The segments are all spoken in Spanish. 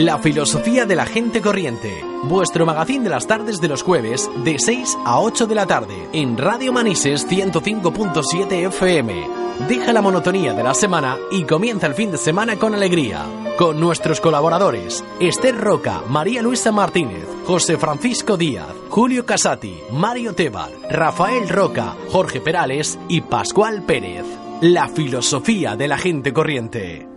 La filosofía de la gente corriente, vuestro magazín de las tardes de los jueves de 6 a 8 de la tarde en Radio Manises 105.7 FM. Deja la monotonía de la semana y comienza el fin de semana con alegría. Con nuestros colaboradores, Esther Roca, María Luisa Martínez, José Francisco Díaz, Julio Casati, Mario Tebar, Rafael Roca, Jorge Perales y Pascual Pérez. La filosofía de la gente corriente.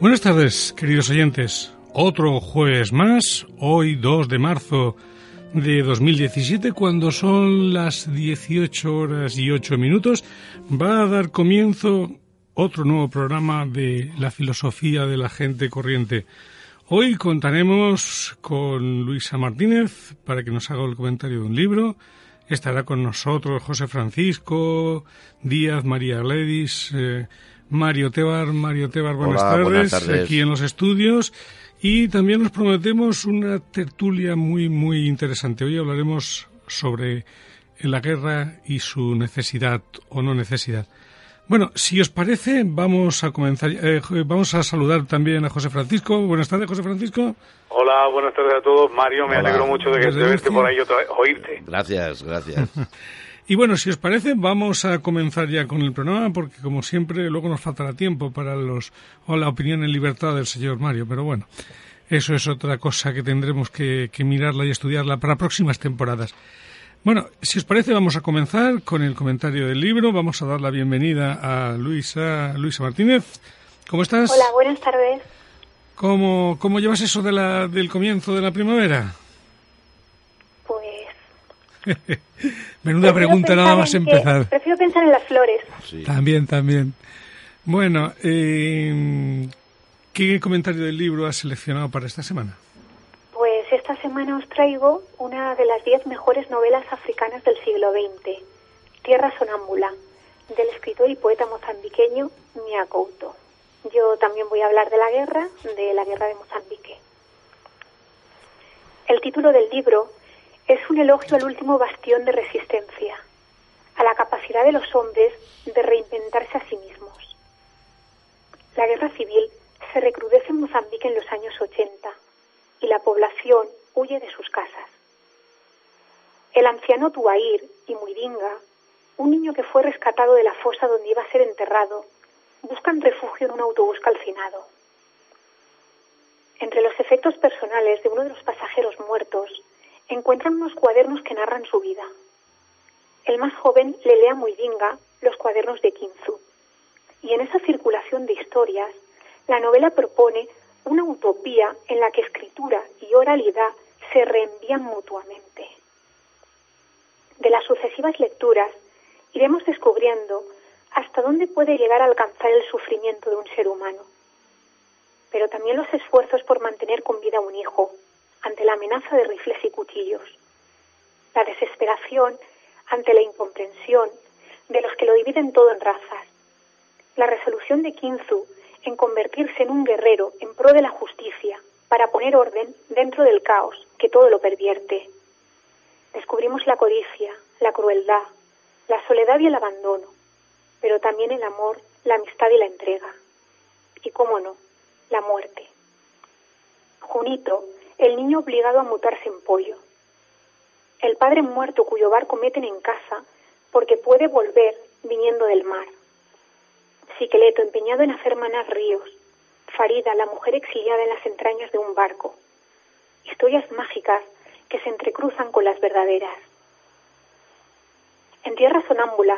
Buenas tardes, queridos oyentes. Otro jueves más, hoy 2 de marzo de 2017, cuando son las 18 horas y 8 minutos, va a dar comienzo otro nuevo programa de la filosofía de la gente corriente. Hoy contaremos con Luisa Martínez para que nos haga el comentario de un libro. Estará con nosotros José Francisco Díaz, María Gladys, Mario Tebar, buenas tardes, aquí en los estudios, y también nos prometemos una tertulia muy, muy interesante. Hoy hablaremos sobre la guerra y su necesidad o no necesidad. Bueno, si os parece, vamos a comenzar. Vamos a saludar también a José Francisco. Buenas tardes, José Francisco. Hola, buenas tardes a todos. Mario, me alegro mucho de verte por ahí otra vez, oírte. Gracias. Y bueno, si os parece, vamos a comenzar ya con el programa, porque como siempre luego nos faltará tiempo para la opinión en libertad del señor Mario, pero bueno, eso es otra cosa que tendremos que mirarla y estudiarla para próximas temporadas. Bueno, si os parece, vamos a comenzar con el comentario del libro. Vamos a dar la bienvenida a Luisa Martínez. ¿Cómo estás? Hola, buenas tardes. ¿Cómo llevas eso del comienzo de la primavera? Menuda pregunta nada más empezar. Prefiero pensar en las flores. Sí. También. Bueno, ¿qué comentario del libro has seleccionado para esta semana? Pues esta semana os traigo una de las 10 mejores novelas africanas del siglo XX, Tierra sonámbula, del escritor y poeta mozambiqueño Mia Couto. Yo también voy a hablar de la guerra de Mozambique. El título del libro es un elogio al último bastión de resistencia, a la capacidad de los hombres de reinventarse a sí mismos. La guerra civil se recrudece en Mozambique en los años 80 y la población huye de sus casas. El anciano Tuair y Muiringa, un niño que fue rescatado de la fosa donde iba a ser enterrado, buscan refugio en un autobús calcinado. Entre los efectos personales de uno de los pasajeros muertos, encuentran unos cuadernos que narran su vida. El más joven le lee a Muiringa los cuadernos de Kinzu. Y en esa circulación de historias, la novela propone una utopía en la que escritura y oralidad se reenvían mutuamente. De las sucesivas lecturas, iremos descubriendo hasta dónde puede llegar a alcanzar el sufrimiento de un ser humano. Pero también los esfuerzos por mantener con vida un hijo, ante la amenaza de rifles y cuchillos, la desesperación ante la incomprensión de los que lo dividen todo en razas, la resolución de Kinzu en convertirse en un guerrero en pro de la justicia para poner orden dentro del caos que todo lo pervierte. Descubrimos la codicia, la crueldad, la soledad y el abandono, pero también el amor, la amistad y la entrega. Y cómo no, la muerte. Junito, el niño obligado a mutarse en pollo. El padre muerto cuyo barco meten en casa porque puede volver viniendo del mar. Siqueleto empeñado en hacer manar ríos, Farida, la mujer exiliada en las entrañas de un barco. Historias mágicas que se entrecruzan con las verdaderas. En Tierra sonámbula,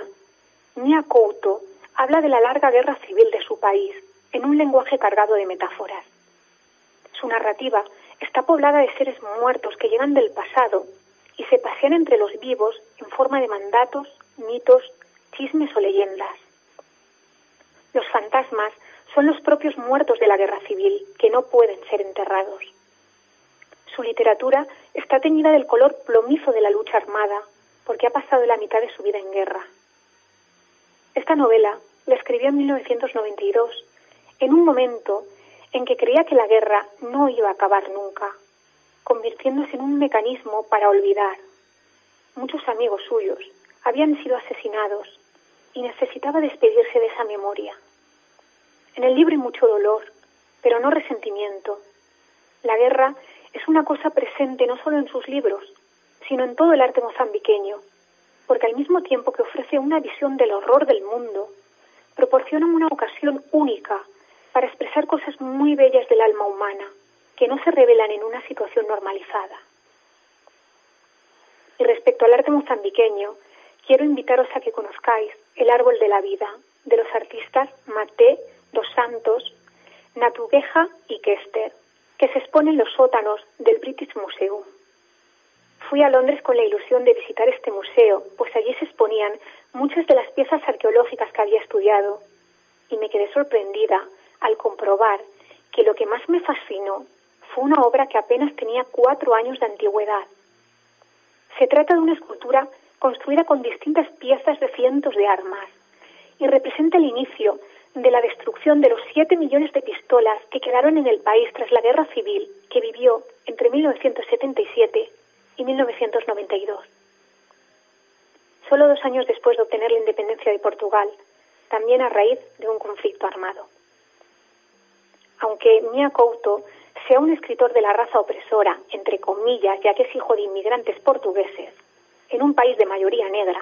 Mia Couto habla de la larga guerra civil de su país en un lenguaje cargado de metáforas. Su narrativa está poblada de seres muertos que llegan del pasado y se pasean entre los vivos en forma de mandatos, mitos, chismes o leyendas. Los fantasmas son los propios muertos de la guerra civil, que no pueden ser enterrados. Su literatura está teñida del color plomizo de la lucha armada, porque ha pasado la mitad de su vida en guerra. Esta novela la escribió en 1992, en un momento en que creía que la guerra no iba a acabar nunca, convirtiéndose en un mecanismo para olvidar. Muchos amigos suyos habían sido asesinados y necesitaba despedirse de esa memoria. En el libro hay mucho dolor, pero no resentimiento. La guerra es una cosa presente no solo en sus libros, sino en todo el arte mozambiqueño, porque al mismo tiempo que ofrece una visión del horror del mundo, proporciona una ocasión única para expresar cosas muy bellas del alma humana, que no se revelan en una situación normalizada. Y respecto al arte mozambiqueño, quiero invitaros a que conozcáis El árbol de la vida, de los artistas Maté, Dos Santos, Natugueja y Kester, que se expone en los sótanos del British Museum. Fui a Londres con la ilusión de visitar este museo, pues allí se exponían muchas de las piezas arqueológicas que había estudiado, y me quedé sorprendida al comprobar que lo que más me fascinó fue una obra que apenas tenía 4 años de antigüedad. Se trata de una escultura construida con distintas piezas de cientos de armas, y representa el inicio de la destrucción de los 7 millones de pistolas que quedaron en el país tras la guerra civil que vivió entre 1977 y 1992. Solo 2 años después de obtener la independencia de Portugal, también a raíz de un conflicto armado. Aunque Mia Couto sea un escritor de la raza opresora, entre comillas, ya que es hijo de inmigrantes portugueses, en un país de mayoría negra,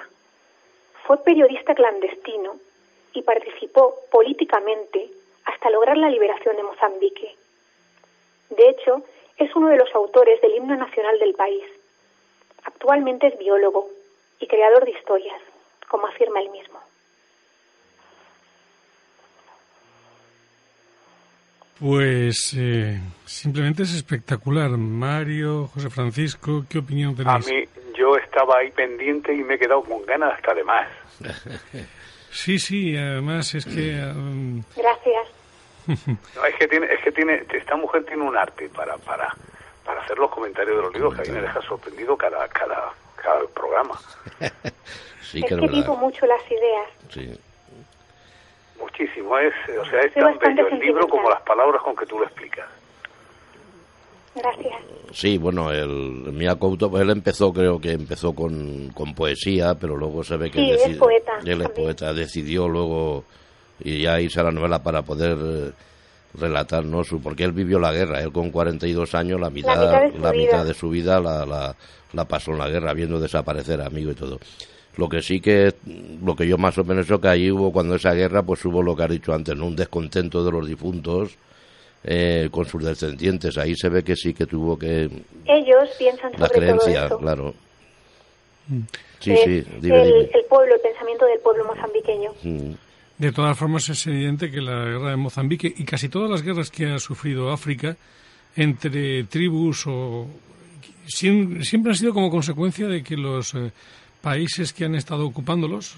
fue periodista clandestino y participó políticamente hasta lograr la liberación de Mozambique. De hecho, es uno de los autores del himno nacional del país. Actualmente es biólogo y creador de historias, como afirma él mismo. Pues simplemente es espectacular. Mario, José Francisco, ¿qué opinión tenéis? A mí, yo estaba ahí pendiente y me he quedado con ganas hasta de más. Sí, sí, además es que... Gracias. No, es que tiene, esta mujer tiene un arte para hacer los comentarios de los libros, que a mí me deja sorprendido cada programa. Sí, es que vivo mucho las ideas. Sí. Muchísimo, es tan bello el libro como las palabras con que tú lo explicas. Gracias. Sí, bueno, el Mia Couto, pues él empezó con poesía, pero luego se ve que sí, es poeta. Él es poeta, decidió luego y ya irse a la novela para poder relatar, ¿no? Porque él vivió la guerra, él con 42 años, la mitad de su vida la pasó en la guerra, viendo desaparecer amigos y todo. Lo que yo más o menos creo que ahí hubo, cuando esa guerra, pues hubo lo que has dicho antes, ¿no? Un descontento de los difuntos con sus descendientes. Ahí se ve que sí que tuvo que... Ellos piensan sobre creencia, todo eso. Claro. Sí, sí. Dime. El pueblo, el pensamiento del pueblo mozambiqueño. Sí. De todas formas, es evidente que la guerra de Mozambique y casi todas las guerras que ha sufrido África entre tribus o... siempre han sido como consecuencia de que los... países que han estado ocupándolos,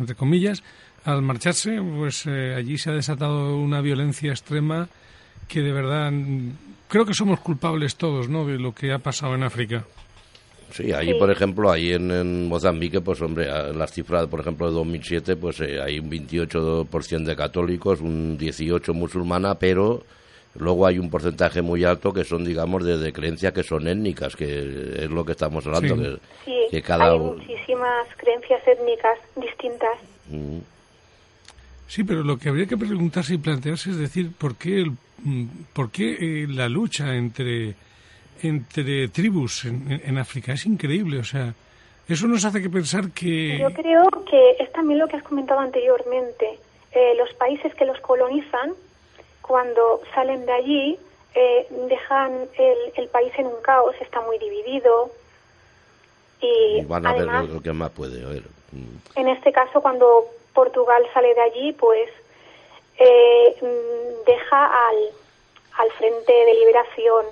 entre comillas, al marcharse, pues allí se ha desatado una violencia extrema que de verdad creo que somos culpables todos, ¿no?, de lo que ha pasado en África. Sí, ahí, por ejemplo, ahí en Mozambique, pues hombre, las cifras, por ejemplo, de 2007, pues hay un 28% de católicos, un 18% musulmana, pero... Luego hay un porcentaje muy alto que son, digamos, de creencias que son étnicas, que es lo que estamos hablando. Sí, que cada... hay muchísimas creencias étnicas distintas. Sí, pero lo que habría que preguntarse y plantearse es decir, ¿por qué la lucha entre tribus en África es increíble? O sea, Eso nos hace que pensar que... Yo creo que es también lo que has comentado anteriormente. Los países que los colonizan, cuando salen de allí, dejan el país en un caos, está muy dividido. Y van a además, ver lo que más puede haber. En este caso, cuando Portugal sale de allí, pues deja al Frente de Liberación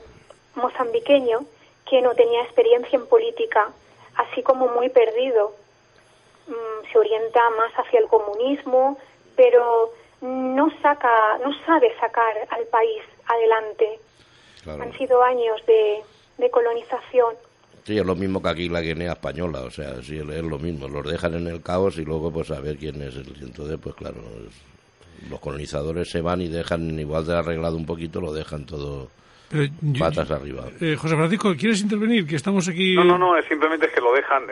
Mozambiqueño, que no tenía experiencia en política, así como muy perdido. Se orienta más hacia el comunismo, pero no sabe sacar al país adelante. Claro. Han sido años de colonización. Sí, es lo mismo que aquí la Guinea española, o sea, sí, es lo mismo. Los dejan en el caos y luego pues a ver quién es el... Entonces, pues claro, los colonizadores se van y dejan, igual de arreglado un poquito, lo dejan todo... Pero patas arriba. José Francisco, ¿quieres intervenir? Que estamos aquí... No, simplemente es que lo dejan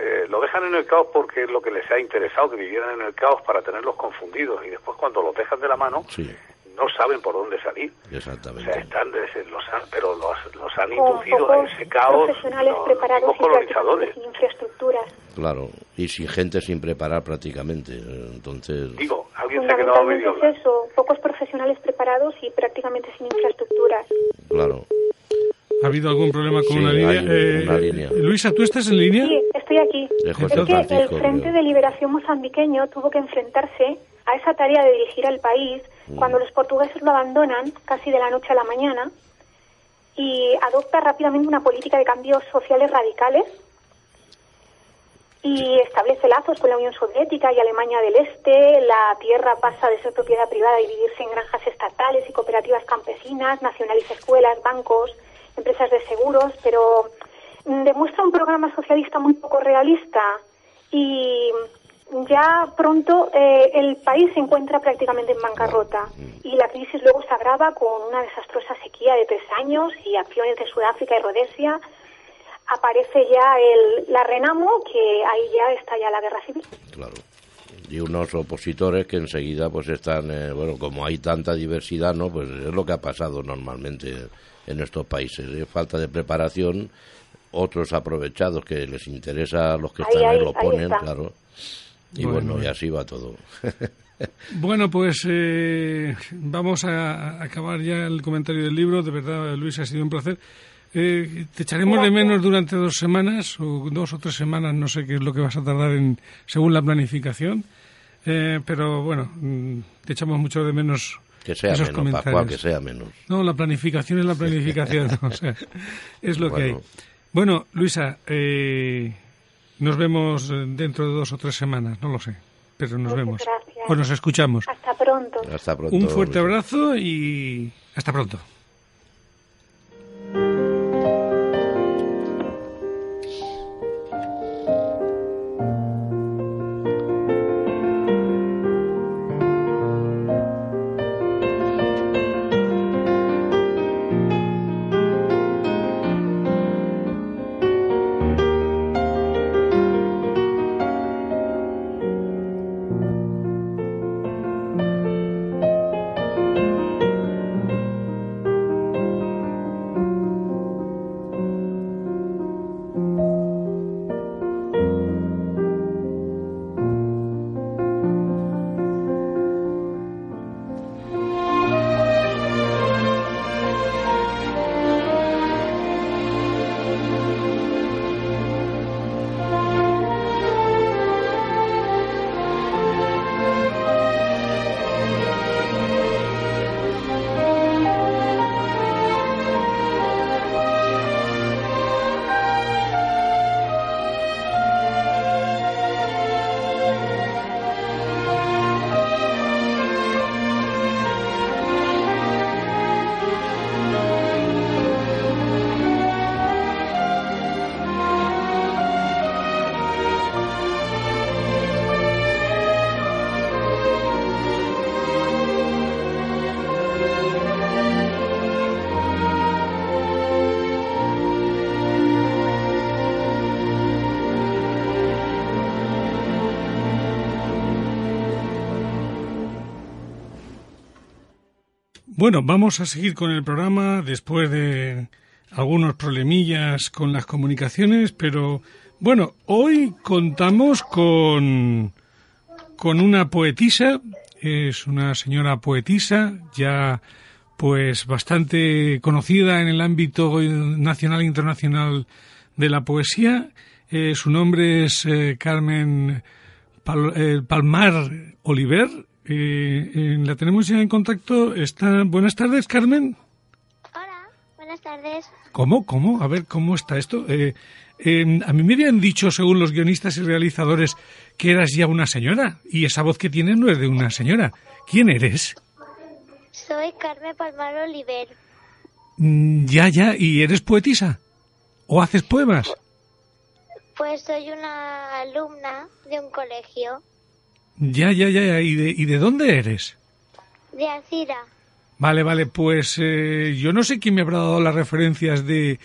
en el caos porque es lo que les ha interesado, que vivieran en el caos para tenerlos confundidos, y después cuando los dejan de la mano, sí, no saben por dónde salir. Exactamente. O sea, los han inducido en ese caos profesionales preparados, colonizadores. Sin infraestructuras. Claro, y sin gente, sin preparar prácticamente. Entonces... Digo, alguien se ha quedado medio... Es eso, pocos profesionales preparados y prácticamente sin infraestructuras. Claro. ¿Ha habido algún problema con la línea? Línea? Luisa, ¿tú estás en línea? Sí, estoy aquí. Es que el Frente de Liberación Mozambiqueño tuvo que enfrentarse a esa tarea de dirigir al país cuando los portugueses lo abandonan casi de la noche a la mañana y adopta rápidamente una política de cambios sociales radicales y establece lazos con la Unión Soviética y Alemania del Este. La tierra pasa de ser propiedad privada a dividirse en granjas estatales y cooperativas campesinas, nacionaliza escuelas, bancos, empresas de seguros, pero demuestra un programa socialista muy poco realista y... Ya pronto el país se encuentra prácticamente en bancarrota y la crisis luego se agrava con una desastrosa sequía de 3 años y acciones de Sudáfrica y Rhodesia. Aparece ya la Renamo, que ahí ya está ya la guerra civil. Claro. Y unos opositores que enseguida pues están, como hay tanta diversidad, ¿no? Pues es lo que ha pasado normalmente en estos países, falta de preparación, otros aprovechados que les interesa a los que están ahí lo ponen, claro. Y bueno, y así va todo. Bueno, pues vamos a acabar ya el comentario del libro. De verdad, Luis, ha sido un placer. Te echaremos de menos durante 2 semanas, o 2 o 3 semanas, no sé qué es lo que vas a tardar según la planificación. Pero bueno, te echamos mucho de menos. Que sea esos menos, Pascual, que sea menos. No, la planificación es la planificación, o sea, es lo que hay. Bueno, Luisa, nos vemos dentro de 2 o 3 semanas, no lo sé, pero nos vemos. Gracias. O nos escuchamos. Hasta pronto. Hasta pronto. Un fuerte abrazo y hasta pronto. Bueno, vamos a seguir con el programa después de algunos problemillas con las comunicaciones, pero Bueno, hoy contamos con una poetisa, es una señora poetisa, ya pues bastante conocida en el ámbito nacional e internacional de la poesía. Su nombre es Carmen Palmar Oliver. La tenemos ya en contacto. Buenas tardes, Carmen. Hola, buenas tardes. ¿Cómo? A ver, ¿cómo está esto? A mí me habían dicho, según los guionistas y realizadores, que eras ya una señora. Y esa voz que tienes no es de una señora. ¿Quién eres? Soy Carmen Palmar Oliver. Ya. ¿Y eres poetisa? ¿O haces poemas? Pues soy una alumna de un colegio. Ya. ¿Y de dónde eres? De Alcira. Vale, pues yo no sé quién me habrá dado las referencias de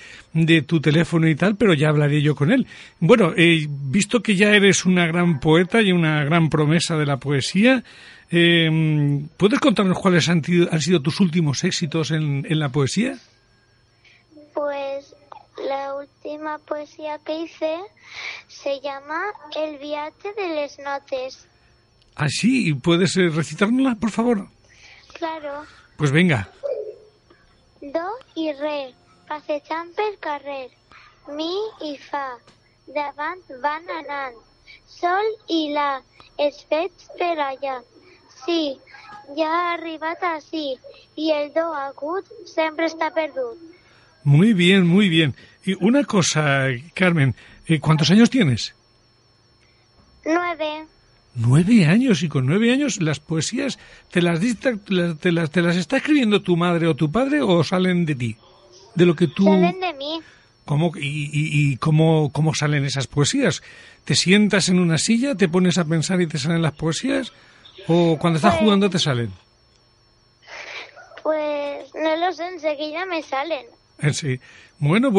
tu teléfono y tal, pero ya hablaré yo con él. Bueno, visto que ya eres una gran poeta y una gran promesa de la poesía, ¿puedes contarnos cuáles han sido tus últimos éxitos en la poesía? Pues la última poesía que hice se llama El viatge de les notes. ¿Ah, sí? ¿Puedes recitármela, por favor? Claro. Pues venga. Do i re, passejant pel carrer, mi i fa, davant van anant, sol i la, els veig per allà. Sí, ja ha arribat ací, i el do agut sempre està perdut. Muy bien, muy bien. Y una cosa, Carmen, ¿cuántos años tienes? 9. 9 años, y con 9 años las poesías te las está escribiendo tu madre o tu padre, o salen de ti, de lo que tú... Salen de mí. ¿Cómo, y cómo salen esas poesías? ¿Te sientas en una silla, te pones a pensar y te salen las poesías, o cuando estás jugando te salen? Pues no lo sé, enseguida me salen. Sí. Bueno.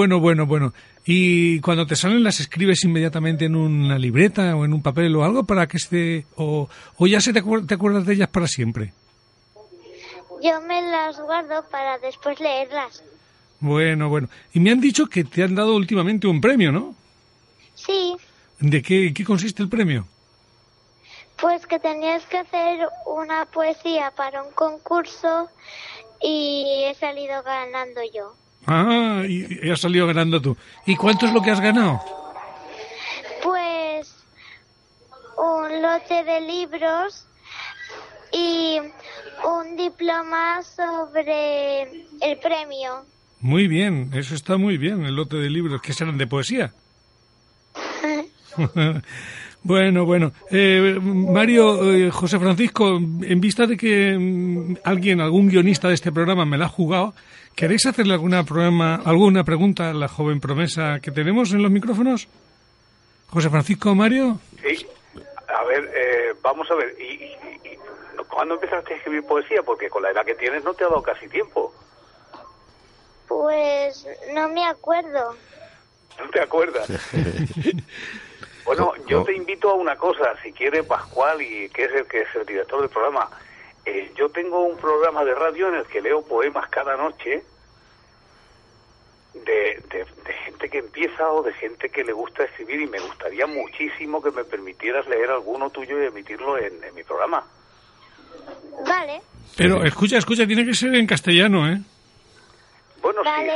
¿Y cuando te salen las escribes inmediatamente en una libreta o en un papel o algo para que esté... o ya te acuerdas de ellas para siempre? Yo me las guardo para después leerlas. Bueno. Y me han dicho que te han dado últimamente un premio, ¿no? Sí. ¿De qué consiste el premio? Pues que tenías que hacer una poesía para un concurso y he salido ganando yo. Ah, y has salido ganando tú. ¿Y cuánto es lo que has ganado? Pues un lote de libros y un diploma sobre el premio. Muy bien, eso está muy bien, el lote de libros, que serán de poesía. Bueno. Mario, José Francisco, en vista de que algún guionista de este programa me la ha jugado, ¿queréis hacerle alguna pregunta a la joven promesa que tenemos en los micrófonos? José Francisco, Mario. Sí. A ver, vamos a ver. ¿Y cuándo empezaste a escribir poesía? Porque con la edad que tienes no te ha dado casi tiempo. Pues no me acuerdo. ¿No te acuerdas? Bueno, yo te invito a una cosa, si quieres, Pascual, y que es el director del programa. Yo tengo un programa de radio en el que leo poemas cada noche de gente que empieza o de gente que le gusta escribir, y me gustaría muchísimo que me permitieras leer alguno tuyo y emitirlo en mi programa. Vale. Pero escucha, tiene que ser en castellano, ¿eh? Bueno, vale.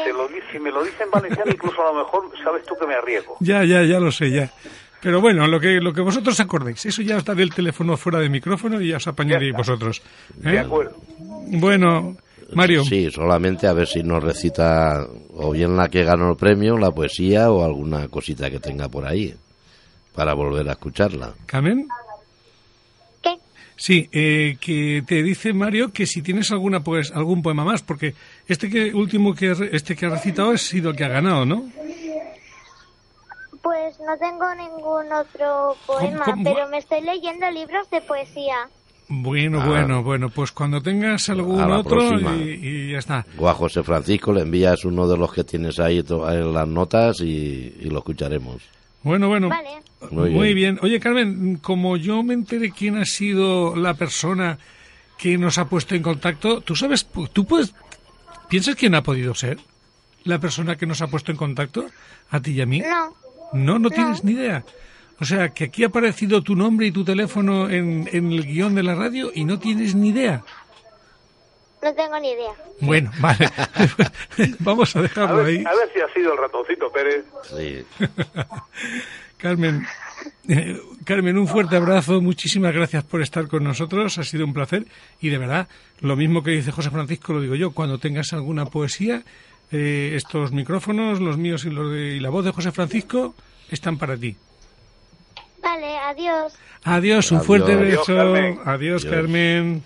Si me lo dicen valenciano, incluso a lo mejor sabes tú que me arriesgo. Ya lo sé, ya. Pero bueno, lo que vosotros acordéis, eso ya está del teléfono fuera de micrófono y ya os apañaréis vosotros. De acuerdo. Bueno, Mario. Sí, solamente a ver si nos recita o bien la que ganó el premio, la poesía, o alguna cosita que tenga por ahí, para volver a escucharla. ¿Carmen? ¿Qué? Sí, que te dice Mario que si tienes algún poema más, porque este que ha recitado ha sido el que ha ganado, ¿no? Pues no tengo ningún otro poema, pero me estoy leyendo libros de poesía. Bueno, pues cuando tengas algún otro y ya está. O a José Francisco le envías uno de los que tienes ahí en las notas y lo escucharemos. Bueno. Vale. Muy bien. Oye, Carmen, como yo me enteré quién ha sido la persona que nos ha puesto en contacto, ¿piensas quién ha podido ser la persona que nos ha puesto en contacto a ti y a mí? No. No tienes ni idea. O sea, que aquí ha aparecido tu nombre y tu teléfono en el guión de la radio y no tienes ni idea. No tengo ni idea. Bueno, vale. Vamos a dejarlo ahí. A ver si ha sido el ratoncito Pérez. Sí. Carmen, Carmen, un fuerte abrazo. Muchísimas gracias por estar con nosotros. Ha sido un placer. Y de verdad, lo mismo que dice José Francisco, lo digo yo. Cuando tengas alguna poesía, estos micrófonos, los míos y, y la voz de José Francisco, están para ti. Vale, adiós. Adiós, un fuerte beso. Carmen. Adiós, Carmen.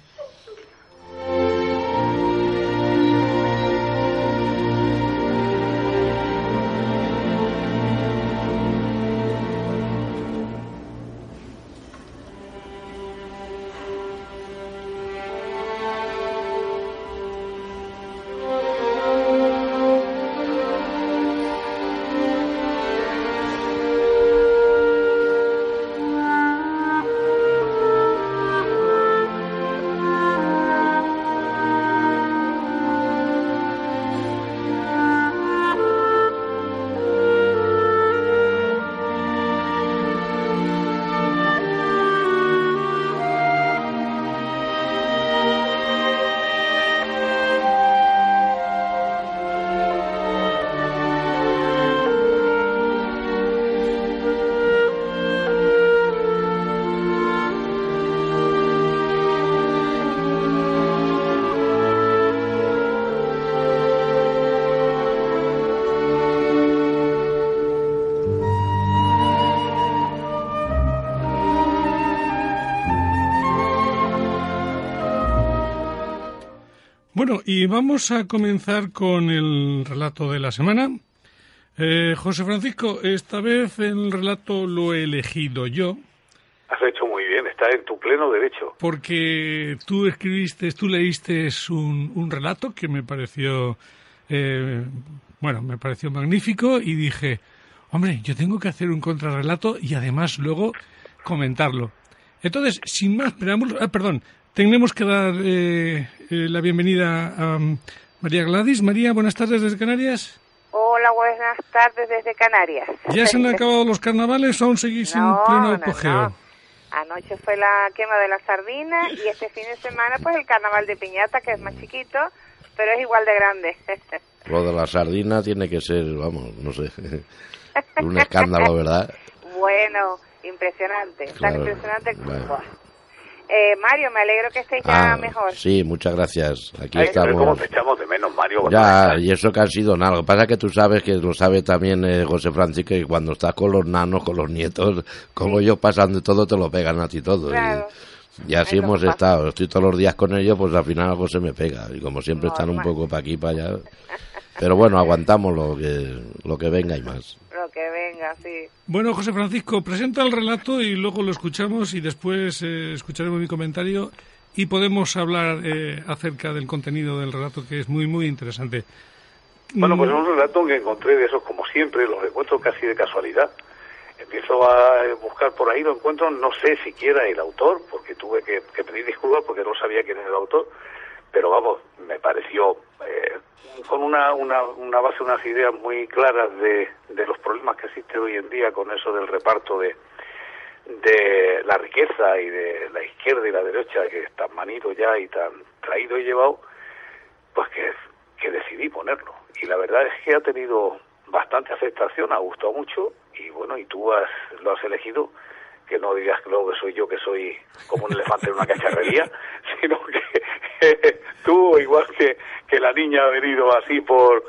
Bueno, y vamos a comenzar con el relato de la semana. José Francisco, esta vez el relato lo he elegido yo. Has hecho muy bien, está en tu pleno derecho. Porque tú escribiste, tú leíste un relato que me pareció, bueno, me pareció magnífico y dije, hombre, yo tengo que hacer un contrarrelato y además luego comentarlo. Entonces, sin más preámbulos, tenemos que dar la bienvenida a María Gladys. María, buenas tardes desde Canarias. Hola, buenas tardes desde Canarias. ¿Ya se han acabado los carnavales o aún seguís en pleno apogeo? No. Anoche fue la quema de la sardina y este fin de semana pues el carnaval de piñata, que es más chiquito, pero es igual de grande. Lo de la sardina tiene que ser, vamos, no sé, un escándalo, ¿verdad? Bueno, impresionante, claro, tan impresionante como... Mario, me alegro que estéis ya mejor. Sí, muchas gracias. Aquí estamos. ¿Cómo te echamos de menos, Mario? Ya, y eso que han sido nada. Lo que pasa es que tú sabes, que lo sabe también José Francisco, que cuando estás con los nanos, con los nietos, como ellos pasan de todo, te lo pegan a ti todo. Claro. Y así hemos estado. Estoy todos los días con ellos, pues al final algo se me pega. Y como siempre están un poco para aquí, para allá. Pero bueno, aguantamos lo que venga y más. Lo que venga, sí. Bueno, José Francisco, presenta el relato y luego lo escuchamos y después escucharemos mi comentario y podemos hablar acerca del contenido del relato, que es muy, muy interesante. Bueno, pues es un relato que encontré de esos, como siempre, los encuentro casi de casualidad. Empiezo a buscar por ahí, lo encuentro, no sé siquiera el autor, porque tuve que pedir disculpas porque no sabía quién era el autor. Pero vamos, me pareció con una base, unas ideas muy claras de los problemas que existen hoy en día con eso del reparto de la riqueza y de la izquierda y la derecha, que es tan manido ya y tan traído y llevado, pues que decidí ponerlo. Y la verdad es que ha tenido bastante aceptación, ha gustado mucho y bueno, y tú lo has elegido. Que no digas que luego que soy yo, que soy como un elefante en una cacharrería, sino que tú, igual que la niña ha venido así por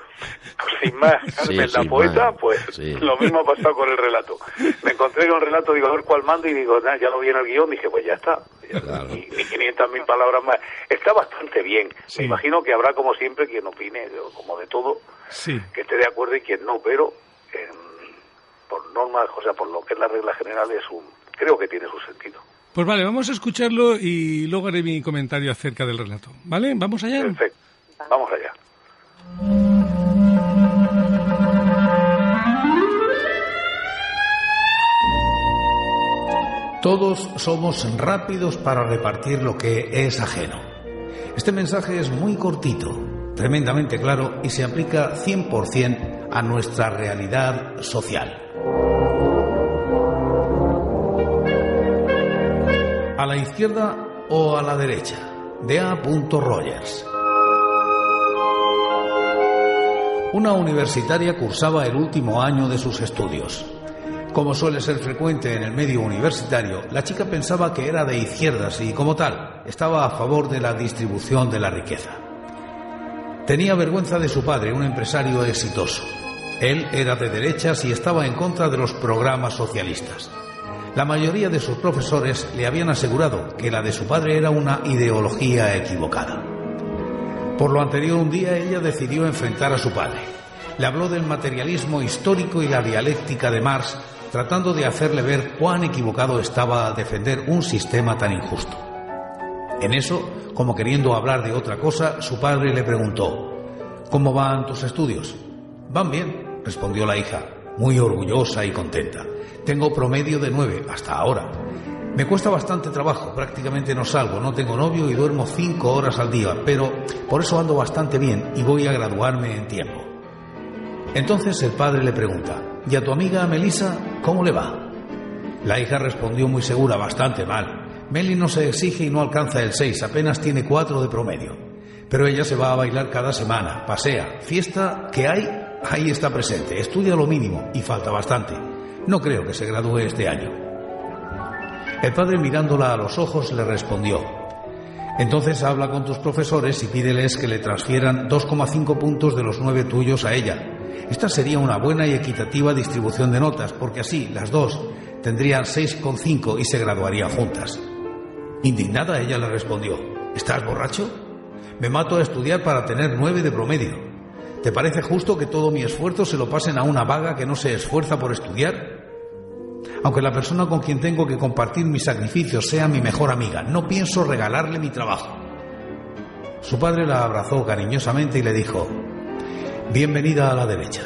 sin más, Carmen, sí, la poeta, más. Pues sí. Lo mismo ha pasado con el relato. Me encontré con el relato, digo, a ver cuál mando, y digo, nah, ya lo vi en el guión, dije, pues ya está. Claro. Y 500.000 palabras más. Está bastante bien. Sí. Me imagino que habrá, como siempre, quien opine, como de todo, sí, que esté de acuerdo y quien no, pero por norma, o sea, por lo que es la regla general, creo que tiene su sentido. Pues vale, vamos a escucharlo y luego haré mi comentario acerca del relato. ¿Vale? ¿Vamos allá? Perfecto. Vamos allá. Todos somos rápidos para repartir lo que es ajeno. Este mensaje es muy cortito, tremendamente claro y se aplica 100% a nuestra realidad social. ¿A la izquierda o a la derecha? De A. Rogers. Una universitaria cursaba el último año de sus estudios. Como suele ser frecuente en el medio universitario, la chica pensaba que era de izquierdas y, como tal, estaba a favor de la distribución de la riqueza. Tenía vergüenza de su padre, un empresario exitoso. Él era de derechas y estaba en contra de los programas socialistas. La mayoría de sus profesores le habían asegurado que la de su padre era una ideología equivocada. Por lo anterior, un día ella decidió enfrentar a su padre. Le habló del materialismo histórico y la dialéctica de Marx, tratando de hacerle ver cuán equivocado estaba al defender un sistema tan injusto. En eso, como queriendo hablar de otra cosa, su padre le preguntó: ¿Cómo van tus estudios? Van bien, respondió la hija, muy orgullosa y contenta. Tengo promedio de 9 hasta ahora. Me cuesta bastante trabajo, prácticamente no salgo, no tengo novio y duermo 5 horas al día, pero por eso ando bastante bien y voy a graduarme en tiempo. Entonces el padre le pregunta: ¿Y a tu amiga Melissa cómo le va? La hija respondió muy segura: bastante mal. Meli no se exige y no alcanza el 6, apenas tiene 4 de promedio. Pero ella se va a bailar cada semana, pasea, fiesta que hay, ahí está presente, estudia lo mínimo y falta bastante. No creo que se gradúe este año. El padre, mirándola a los ojos, le respondió: Entonces habla con tus profesores y pídeles que le transfieran 2,5 puntos de los 9 tuyos a ella. Esta sería una buena y equitativa distribución de notas, porque así las dos tendrían 6,5 y se graduarían juntas. Indignada, ella le respondió: ¿Estás borracho? Me mato a estudiar para tener 9 de promedio. ¿Te parece justo que todo mi esfuerzo se lo pasen a una vaga que no se esfuerza por estudiar? Aunque la persona con quien tengo que compartir mis sacrificios sea mi mejor amiga, no pienso regalarle mi trabajo. Su padre la abrazó cariñosamente y le dijo: Bienvenida a la derecha.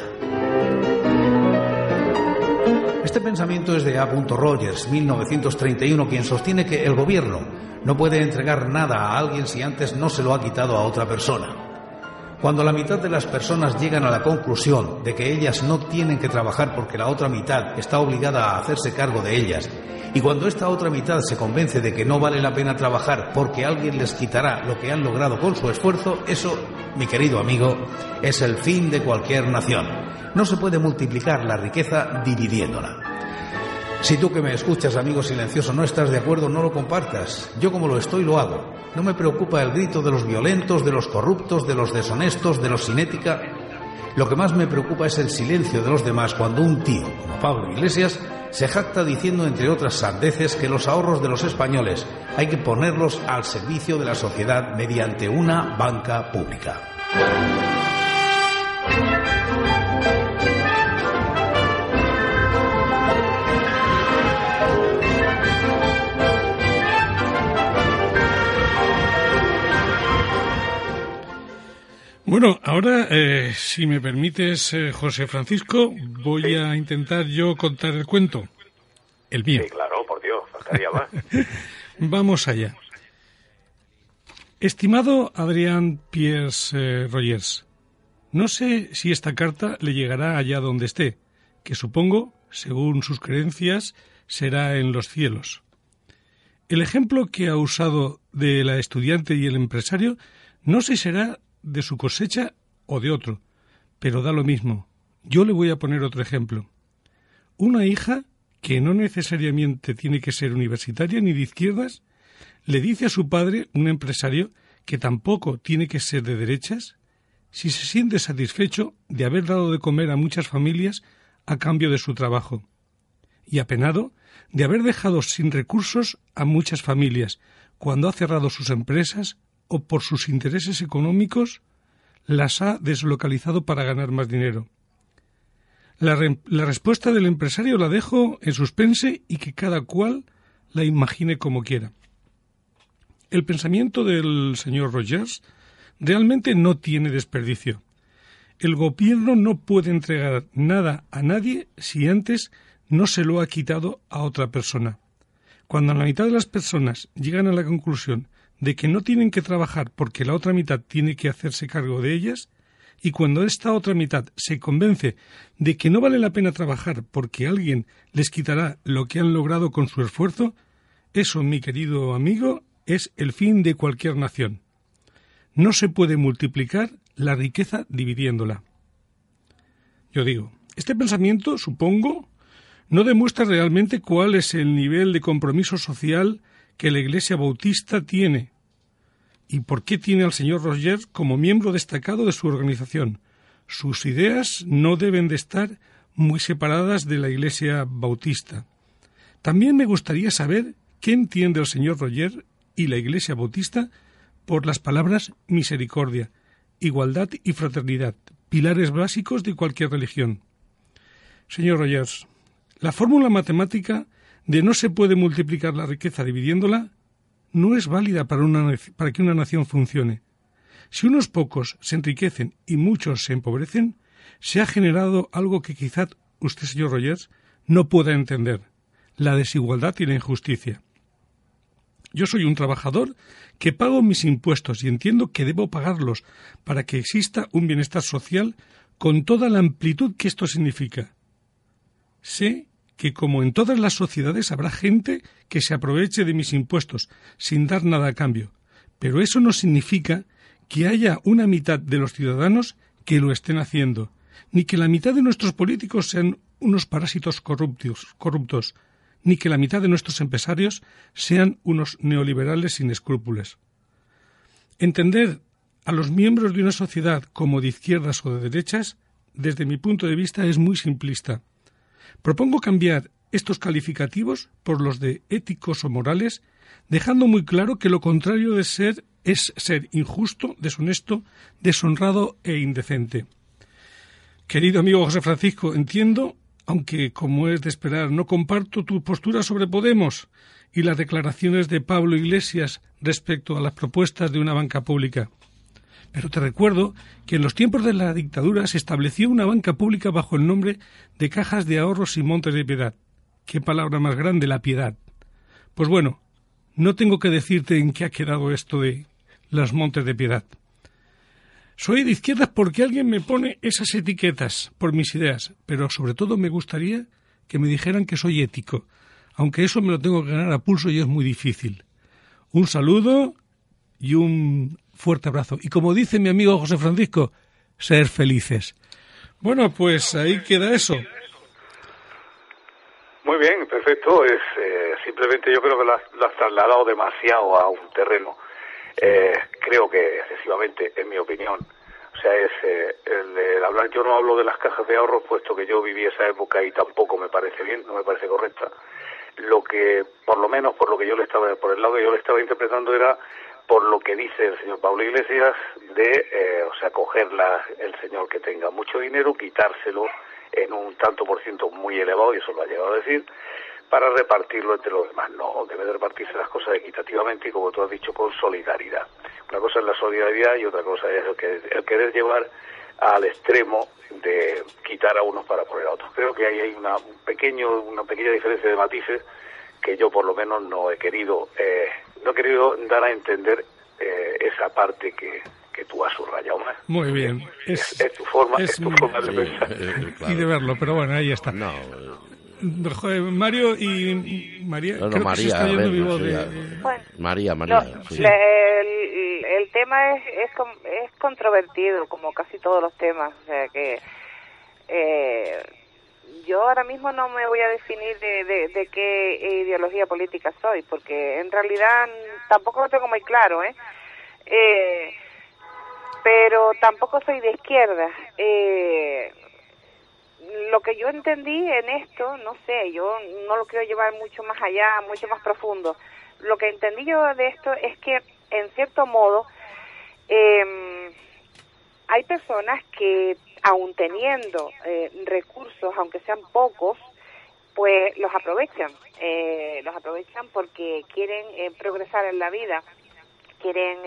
Este pensamiento es de A. Rogers, 1931, quien sostiene que el gobierno no puede entregar nada a alguien si antes no se lo ha quitado a otra persona. Cuando la mitad de las personas llegan a la conclusión de que ellas no tienen que trabajar porque la otra mitad está obligada a hacerse cargo de ellas, y cuando esta otra mitad se convence de que no vale la pena trabajar porque alguien les quitará lo que han logrado con su esfuerzo, eso, mi querido amigo, es el fin de cualquier nación. No se puede multiplicar la riqueza dividiéndola. Si tú que me escuchas, amigo silencioso, no estás de acuerdo, no lo compartas. Yo como lo estoy, lo hago. No me preocupa el grito de los violentos, de los corruptos, de los deshonestos, de los sin ética. Lo que más me preocupa es el silencio de los demás cuando un tío, como Pablo Iglesias, se jacta diciendo, entre otras sandeces, que los ahorros de los españoles hay que ponerlos al servicio de la sociedad mediante una banca pública. Bueno, ahora, si me permites, José Francisco, voy a intentar yo contar el cuento. El mío. Sí, claro, por Dios, faltaría más. Vamos allá. Estimado Adrián Pierce Rogers, no sé si esta carta le llegará allá donde esté, que supongo, según sus creencias, será en los cielos. El ejemplo que ha usado de la estudiante y el empresario, no sé si será de su cosecha o de otro, pero da lo mismo. Yo le voy a poner otro ejemplo. Una hija, que no necesariamente tiene que ser universitaria ni de izquierdas, le dice a su padre, un empresario, que tampoco tiene que ser de derechas, si se siente satisfecho de haber dado de comer a muchas familias a cambio de su trabajo, y apenado de haber dejado sin recursos a muchas familias cuando ha cerrado sus empresas o por sus intereses económicos las ha deslocalizado para ganar más dinero. La respuesta del empresario la dejo en suspense y que cada cual la imagine como quiera. El pensamiento del señor Rogers realmente no tiene desperdicio. El gobierno no puede entregar nada a nadie si antes no se lo ha quitado a otra persona. Cuando la mitad de las personas llegan a la conclusión de que no tienen que trabajar porque la otra mitad tiene que hacerse cargo de ellas, y cuando esta otra mitad se convence de que no vale la pena trabajar porque alguien les quitará lo que han logrado con su esfuerzo, Eso, mi querido amigo, es el fin de cualquier nación. No se puede multiplicar la riqueza dividiéndola. Yo digo, este pensamiento, supongo, no demuestra realmente cuál es el nivel de compromiso social que la Iglesia Bautista tiene y por qué tiene al señor Rogers como miembro destacado de su organización. Sus ideas no deben de estar muy separadas de la Iglesia Bautista. También me gustaría saber qué entiende el señor Rogers y la Iglesia Bautista por las palabras misericordia, igualdad y fraternidad, pilares básicos de cualquier religión. Señor Rogers, la fórmula matemática de no se puede multiplicar la riqueza dividiéndola no es válida para que una nación funcione. Si unos pocos se enriquecen y muchos se empobrecen, se ha generado algo que quizá usted, señor Rogers, no pueda entender: la desigualdad y la injusticia. Yo soy un trabajador que pago mis impuestos y entiendo que debo pagarlos para que exista un bienestar social con toda la amplitud que esto significa. Sé que, como en todas las sociedades, habrá gente que se aproveche de mis impuestos sin dar nada a cambio, pero eso no significa que haya una mitad de los ciudadanos que lo estén haciendo, ni que la mitad de nuestros políticos sean unos parásitos corruptos, ni que la mitad de nuestros empresarios sean unos neoliberales sin escrúpulos. Entender a los miembros de una sociedad como de izquierdas o de derechas, desde mi punto de vista, es muy simplista. Propongo cambiar estos calificativos por los de éticos o morales, dejando muy claro que lo contrario de ser es ser injusto, deshonesto, deshonrado e indecente. Querido amigo José Francisco, entiendo, aunque, como es de esperar, no comparto tu postura sobre Podemos y las declaraciones de Pablo Iglesias respecto a las propuestas de una banca pública. Pero te recuerdo que en los tiempos de la dictadura se estableció una banca pública bajo el nombre de Cajas de Ahorros y Montes de Piedad. ¡Qué palabra más grande, la piedad! Pues bueno, no tengo que decirte en qué ha quedado esto de las Montes de Piedad. Soy de izquierdas porque alguien me pone esas etiquetas por mis ideas, pero sobre todo me gustaría que me dijeran que soy ético, aunque eso me lo tengo que ganar a pulso y es muy difícil. Un saludo y un fuerte abrazo. Y como dice mi amigo José Francisco, ser felices. Bueno, pues ahí queda eso. Muy bien, perfecto. Es simplemente yo creo que lo has trasladado demasiado a un terreno, creo que excesivamente, en mi opinión. O sea, es el hablar. Yo no hablo de las cajas de ahorros, puesto que yo viví esa época y tampoco me parece bien, no me parece correcta. Lo que, por lo menos por lo que yo le estaba, por el lado que yo le estaba interpretando, era por lo que dice el señor Pablo Iglesias de, o sea, coger el señor que tenga mucho dinero, quitárselo en un tanto por ciento muy elevado, y eso lo ha llegado a decir, para repartirlo entre los demás. No, debe de repartirse las cosas equitativamente y, como tú has dicho, con solidaridad. Una cosa es la solidaridad y otra cosa es el querer llevar al extremo de quitar a unos para poner a otros. Creo que ahí hay una pequeña diferencia de matices que yo, por lo menos, no he querido dar a entender esa parte que tú has subrayado más. Muy bien. Es tu forma de pensar. Claro. Y de verlo, pero bueno, ahí está. No, Mario y María. No, creo María, que se está yendo vivo de... Bueno, María. No, sí. El tema es controvertido, como casi todos los temas. O sea que yo ahora mismo no me voy a definir de qué ideología política soy, porque en realidad tampoco lo tengo muy claro, pero tampoco soy de izquierda. Lo que yo entendí en esto, no sé, yo no lo quiero llevar mucho más allá, mucho más profundo. Lo que entendí yo de esto es que, en cierto modo, hay personas que, aun teniendo recursos, aunque sean pocos, pues los aprovechan. Los aprovechan porque quieren progresar en la vida, quieren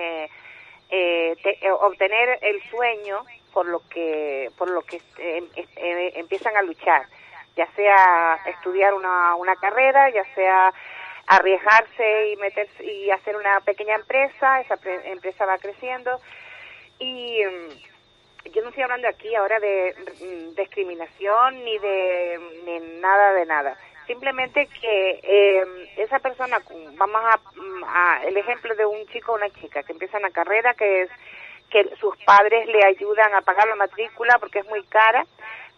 obtener el sueño por lo que empiezan a luchar, ya sea estudiar una carrera, ya sea arriesgarse y hacer una pequeña empresa. Esa empresa va creciendo y yo no estoy hablando aquí ahora de discriminación ni de nada. Simplemente que esa persona, vamos a el ejemplo de un chico o una chica que empieza una carrera, que es que sus padres le ayudan a pagar la matrícula porque es muy cara,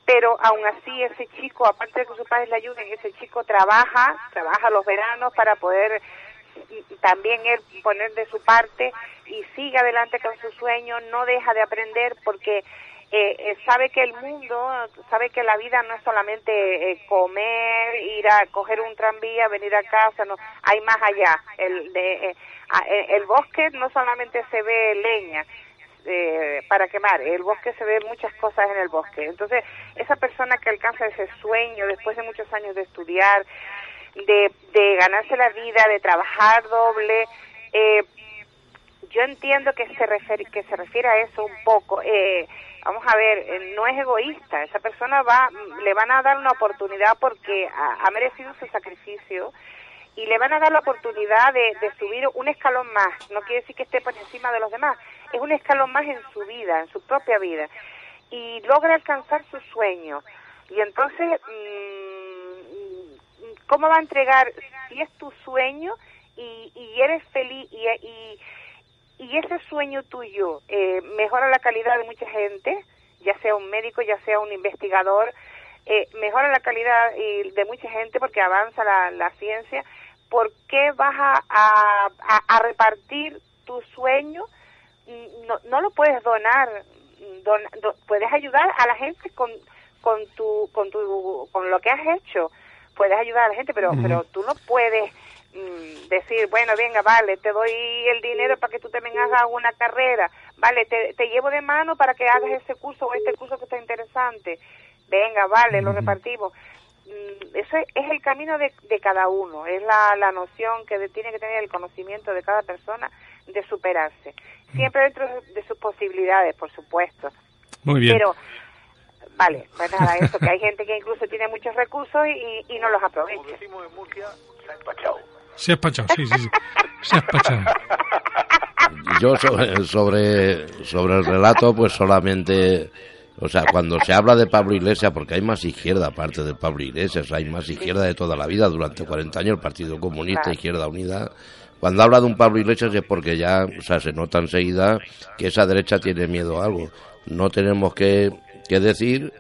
pero aún así ese chico, aparte de que sus padres le ayuden, ese chico trabaja los veranos para poder también él poner de su parte y sigue adelante con su sueño, no deja de aprender porque sabe que el mundo, sabe que la vida no es solamente comer, ir a coger un tranvía, venir a casa, no, hay más allá. El bosque no solamente se ve leña para quemar, el bosque se ve muchas cosas en el bosque. Entonces, esa persona que alcanza ese sueño después de muchos años de estudiar, de ganarse la vida, de trabajar doble, yo entiendo que se refiere a eso un poco. Vamos a ver, no es egoísta, esa persona le van a dar una oportunidad porque ha merecido su sacrificio y le van a dar la oportunidad de subir un escalón más. No quiere decir que esté por encima de los demás, es un escalón más en su vida, en su propia vida, y logra alcanzar su sueño. Y entonces, ¿cómo va a entregar si es tu sueño y eres feliz y ese sueño tuyo mejora la calidad de mucha gente, ya sea un médico, ya sea un investigador, mejora la calidad de mucha gente porque avanza la ciencia? ¿Por qué vas a repartir tu sueño? No lo puedes donar, puedes ayudar a la gente con lo que has hecho, puedes ayudar a la gente, pero tú no puedes decir, bueno, venga, vale, te doy el dinero para que tú también hagas una carrera, vale, te llevo de mano para que hagas ese curso o este curso que está interesante, venga, vale, lo repartimos. Eso es el camino de cada uno, es la noción que tiene que tener el conocimiento de cada persona de superarse, siempre dentro de sus posibilidades, por supuesto. Muy bien. Pero, vale, pues nada, eso, que hay gente que incluso tiene muchos recursos y no los aprovecha. Como decimos en Murcia, se ha empachado. Se ha empachado, sí. Se ha empachado. Yo sobre el relato, pues solamente... O sea, cuando se habla de Pablo Iglesias, porque hay más izquierda aparte de Pablo Iglesias, hay más izquierda de toda la vida, durante 40 años el Partido Comunista, Izquierda Unida... Cuando habla de un Pablo Iglesias es porque ya, o sea, se nota enseguida que esa derecha tiene miedo a algo. No tenemos que decir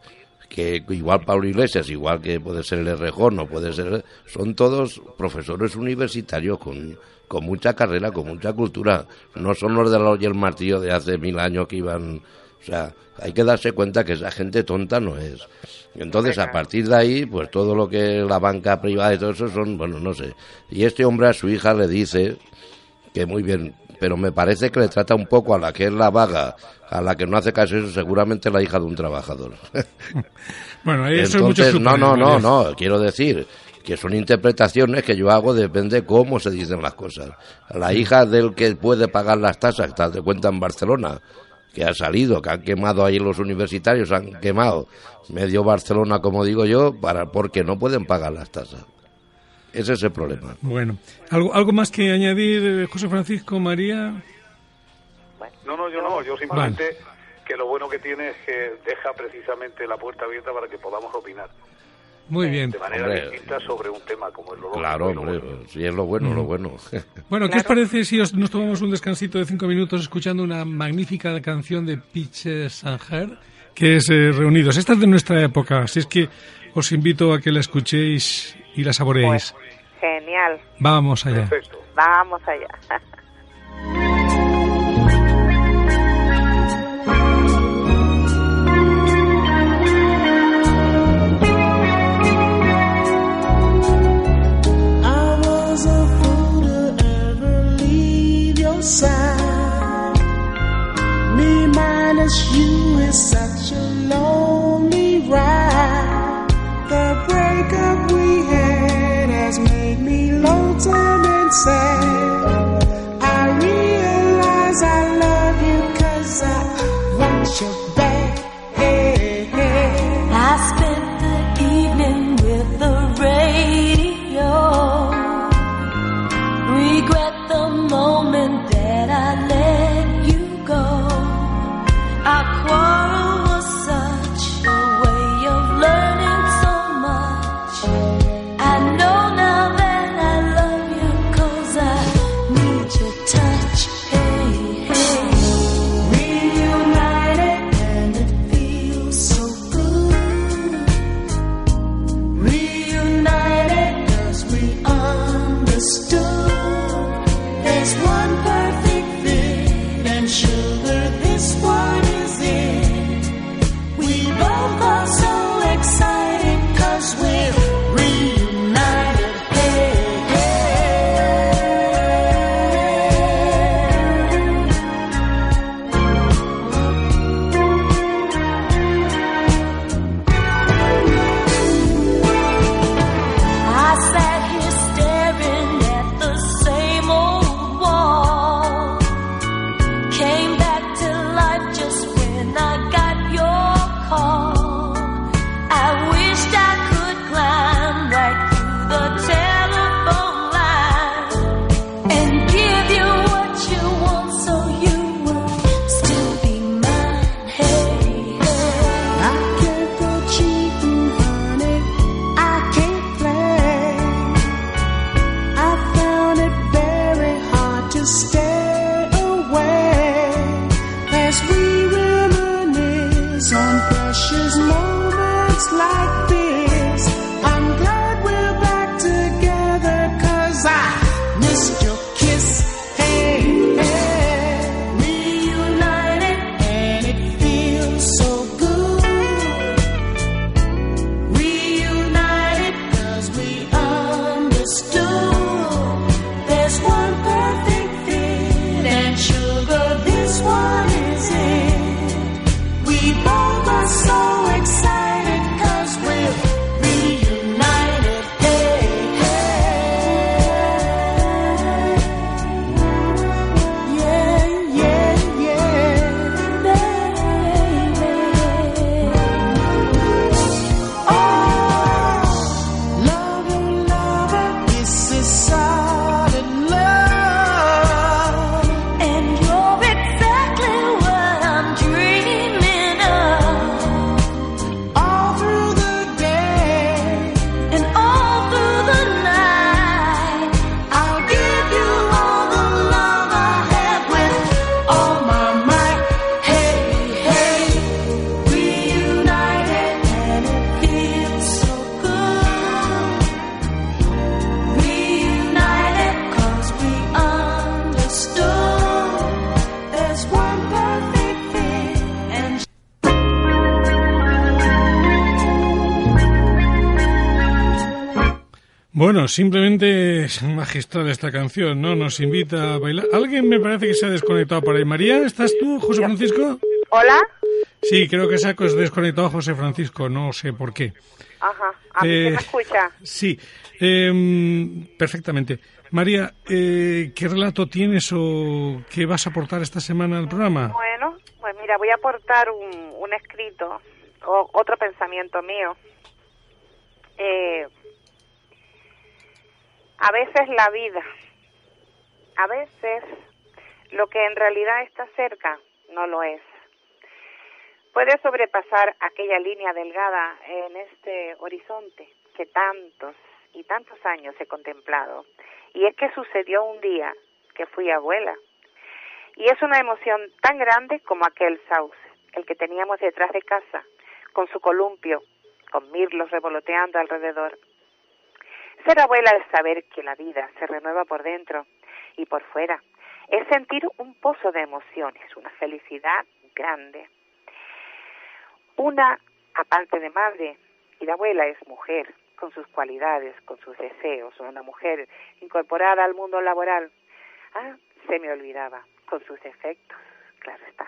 que igual Pablo Iglesias, igual que puede ser el Rejón, no puede ser... Son todos profesores universitarios con mucha carrera, con mucha cultura. No son los de la Hoy el Martillo de hace 1000 años que iban... O sea, hay que darse cuenta que esa gente tonta no es. Entonces, a partir de ahí, pues todo lo que la banca privada y todo eso son, bueno, no sé. Y este hombre a su hija le dice que muy bien, pero me parece que le trata un poco a la que es la vaga, a la que no hace caso, eso seguramente la hija de un trabajador. Bueno, eso entonces, es mucho. No, quiero decir que son interpretaciones que yo hago, depende cómo se dicen las cosas. La hija del que puede pagar las tasas, tal de cuenta en Barcelona, que ha salido, que han quemado ahí los universitarios, han quemado medio Barcelona, como digo yo, porque no pueden pagar las tasas. Ese es el problema. Bueno, ¿algo más que añadir, José Francisco, María? No, yo simplemente que lo bueno que tiene es que deja precisamente la puerta abierta para que podamos opinar. Muy bien. De manera distinta sobre un tema como el dolor. Claro, hombre, si es lo bueno, lo bueno. Bueno, ¿qué os parece si nos tomamos un descansito de 5 minutos escuchando una magnífica canción de Pitch Sanger, que es Reunidos? Esta es de nuestra época, así es que os invito a que la escuchéis y la saboreéis. Pues, genial. Vamos allá. Perfecto. Vamos allá. Side. Me minus you is such a lonely ride. The breakup we had has made me lonesome and sad. I realize I love you 'cause I want you back. I spent the evening with the radio. Regret the moment that I let you go. I quarrel Bueno, simplemente es magistral esta canción, ¿no? Nos invita a bailar. Alguien me parece que se ha desconectado por ahí. María, ¿estás tú, José Francisco? Hola. Sí, creo que se ha desconectado José Francisco, no sé por qué. Ajá, a mí se me escucha. Sí, perfectamente. María, ¿qué relato tienes o qué vas a aportar esta semana al programa? Bueno, pues mira, voy a aportar un escrito, o otro pensamiento mío. A veces la vida, a veces lo que en realidad está cerca no lo es. Puede sobrepasar aquella línea delgada en este horizonte que tantos y tantos años he contemplado. Y es que sucedió un día que fui abuela. Y es una emoción tan grande como aquel sauce, el que teníamos detrás de casa, con su columpio, con mirlos revoloteando alrededor. Ser abuela es saber que la vida se renueva por dentro y por fuera. Es sentir un pozo de emociones, una felicidad grande. Una, aparte de madre y de abuela, es mujer, con sus cualidades, con sus deseos. Una mujer incorporada al mundo laboral. Ah, se me olvidaba, con sus defectos, claro está.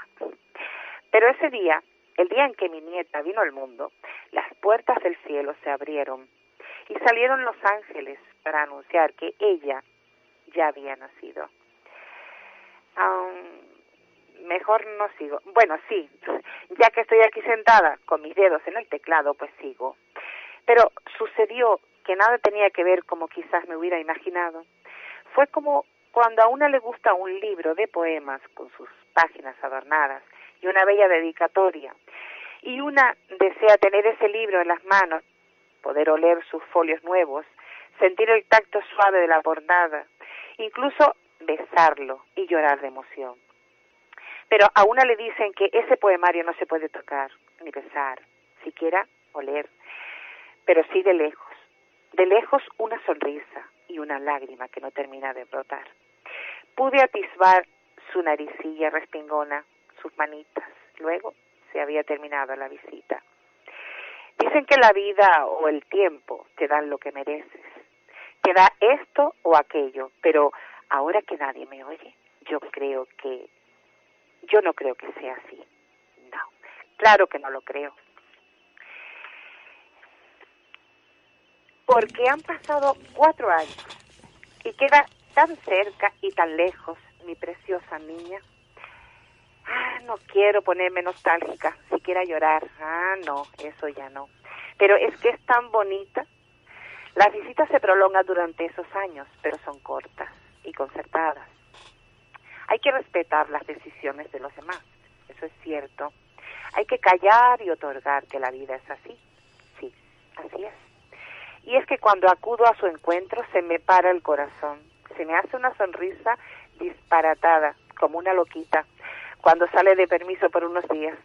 Pero ese día, el día en que mi nieta vino al mundo, las puertas del cielo se abrieron. Y salieron los ángeles para anunciar que ella ya había nacido. Mejor no sigo. Bueno, sí, ya que estoy aquí sentada con mis dedos en el teclado, pues sigo. Pero sucedió que nada tenía que ver como quizás me hubiera imaginado. Fue como cuando a una le gusta un libro de poemas con sus páginas adornadas y una bella dedicatoria. Y una desea tener ese libro en las manos, poder oler sus folios nuevos, sentir el tacto suave de la bordada, incluso besarlo y llorar de emoción. Pero a una le dicen que ese poemario no se puede tocar, ni besar, siquiera oler, pero sí de lejos una sonrisa y una lágrima que no termina de brotar. Pude atisbar su naricilla respingona, sus manitas, luego se había terminado la visita. Dicen que la vida o el tiempo te dan lo que mereces. Te da esto o aquello, pero ahora que nadie me oye, yo no creo que sea así. No, claro que no lo creo. Porque han pasado 4 años y queda tan cerca y tan lejos mi preciosa niña. Ah, no quiero ponerme nostálgica, siquiera llorar. Ah, no, eso ya no. Pero es que es tan bonita. Las visitas se prolongan durante esos años, pero son cortas y concertadas. Hay que respetar las decisiones de los demás, eso es cierto. Hay que callar y otorgar que la vida es así. Sí, así es. Y es que cuando acudo a su encuentro se me para el corazón. Se me hace una sonrisa disparatada, como una loquita. Cuando sale de permiso por unos días,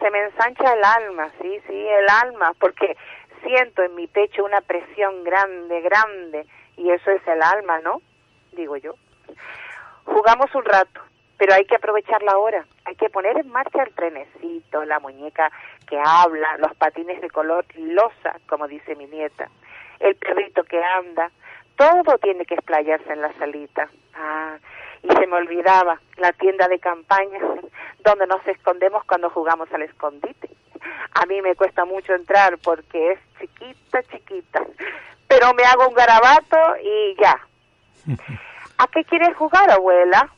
se me ensancha el alma, sí, el alma, porque siento en mi pecho una presión grande, grande, y eso es el alma, ¿no? Digo yo. Jugamos un rato, pero hay que aprovechar la hora, hay que poner en marcha el trenecito, la muñeca que habla, los patines de color losa, como dice mi nieta, el perrito que anda, todo tiene que explayarse en la salita. Ah, y se me olvidaba la tienda de campaña donde nos escondemos cuando jugamos al escondite. A mí me cuesta mucho entrar porque es chiquita, pero me hago un garabato y ya. ¿A qué quieres jugar, abuela?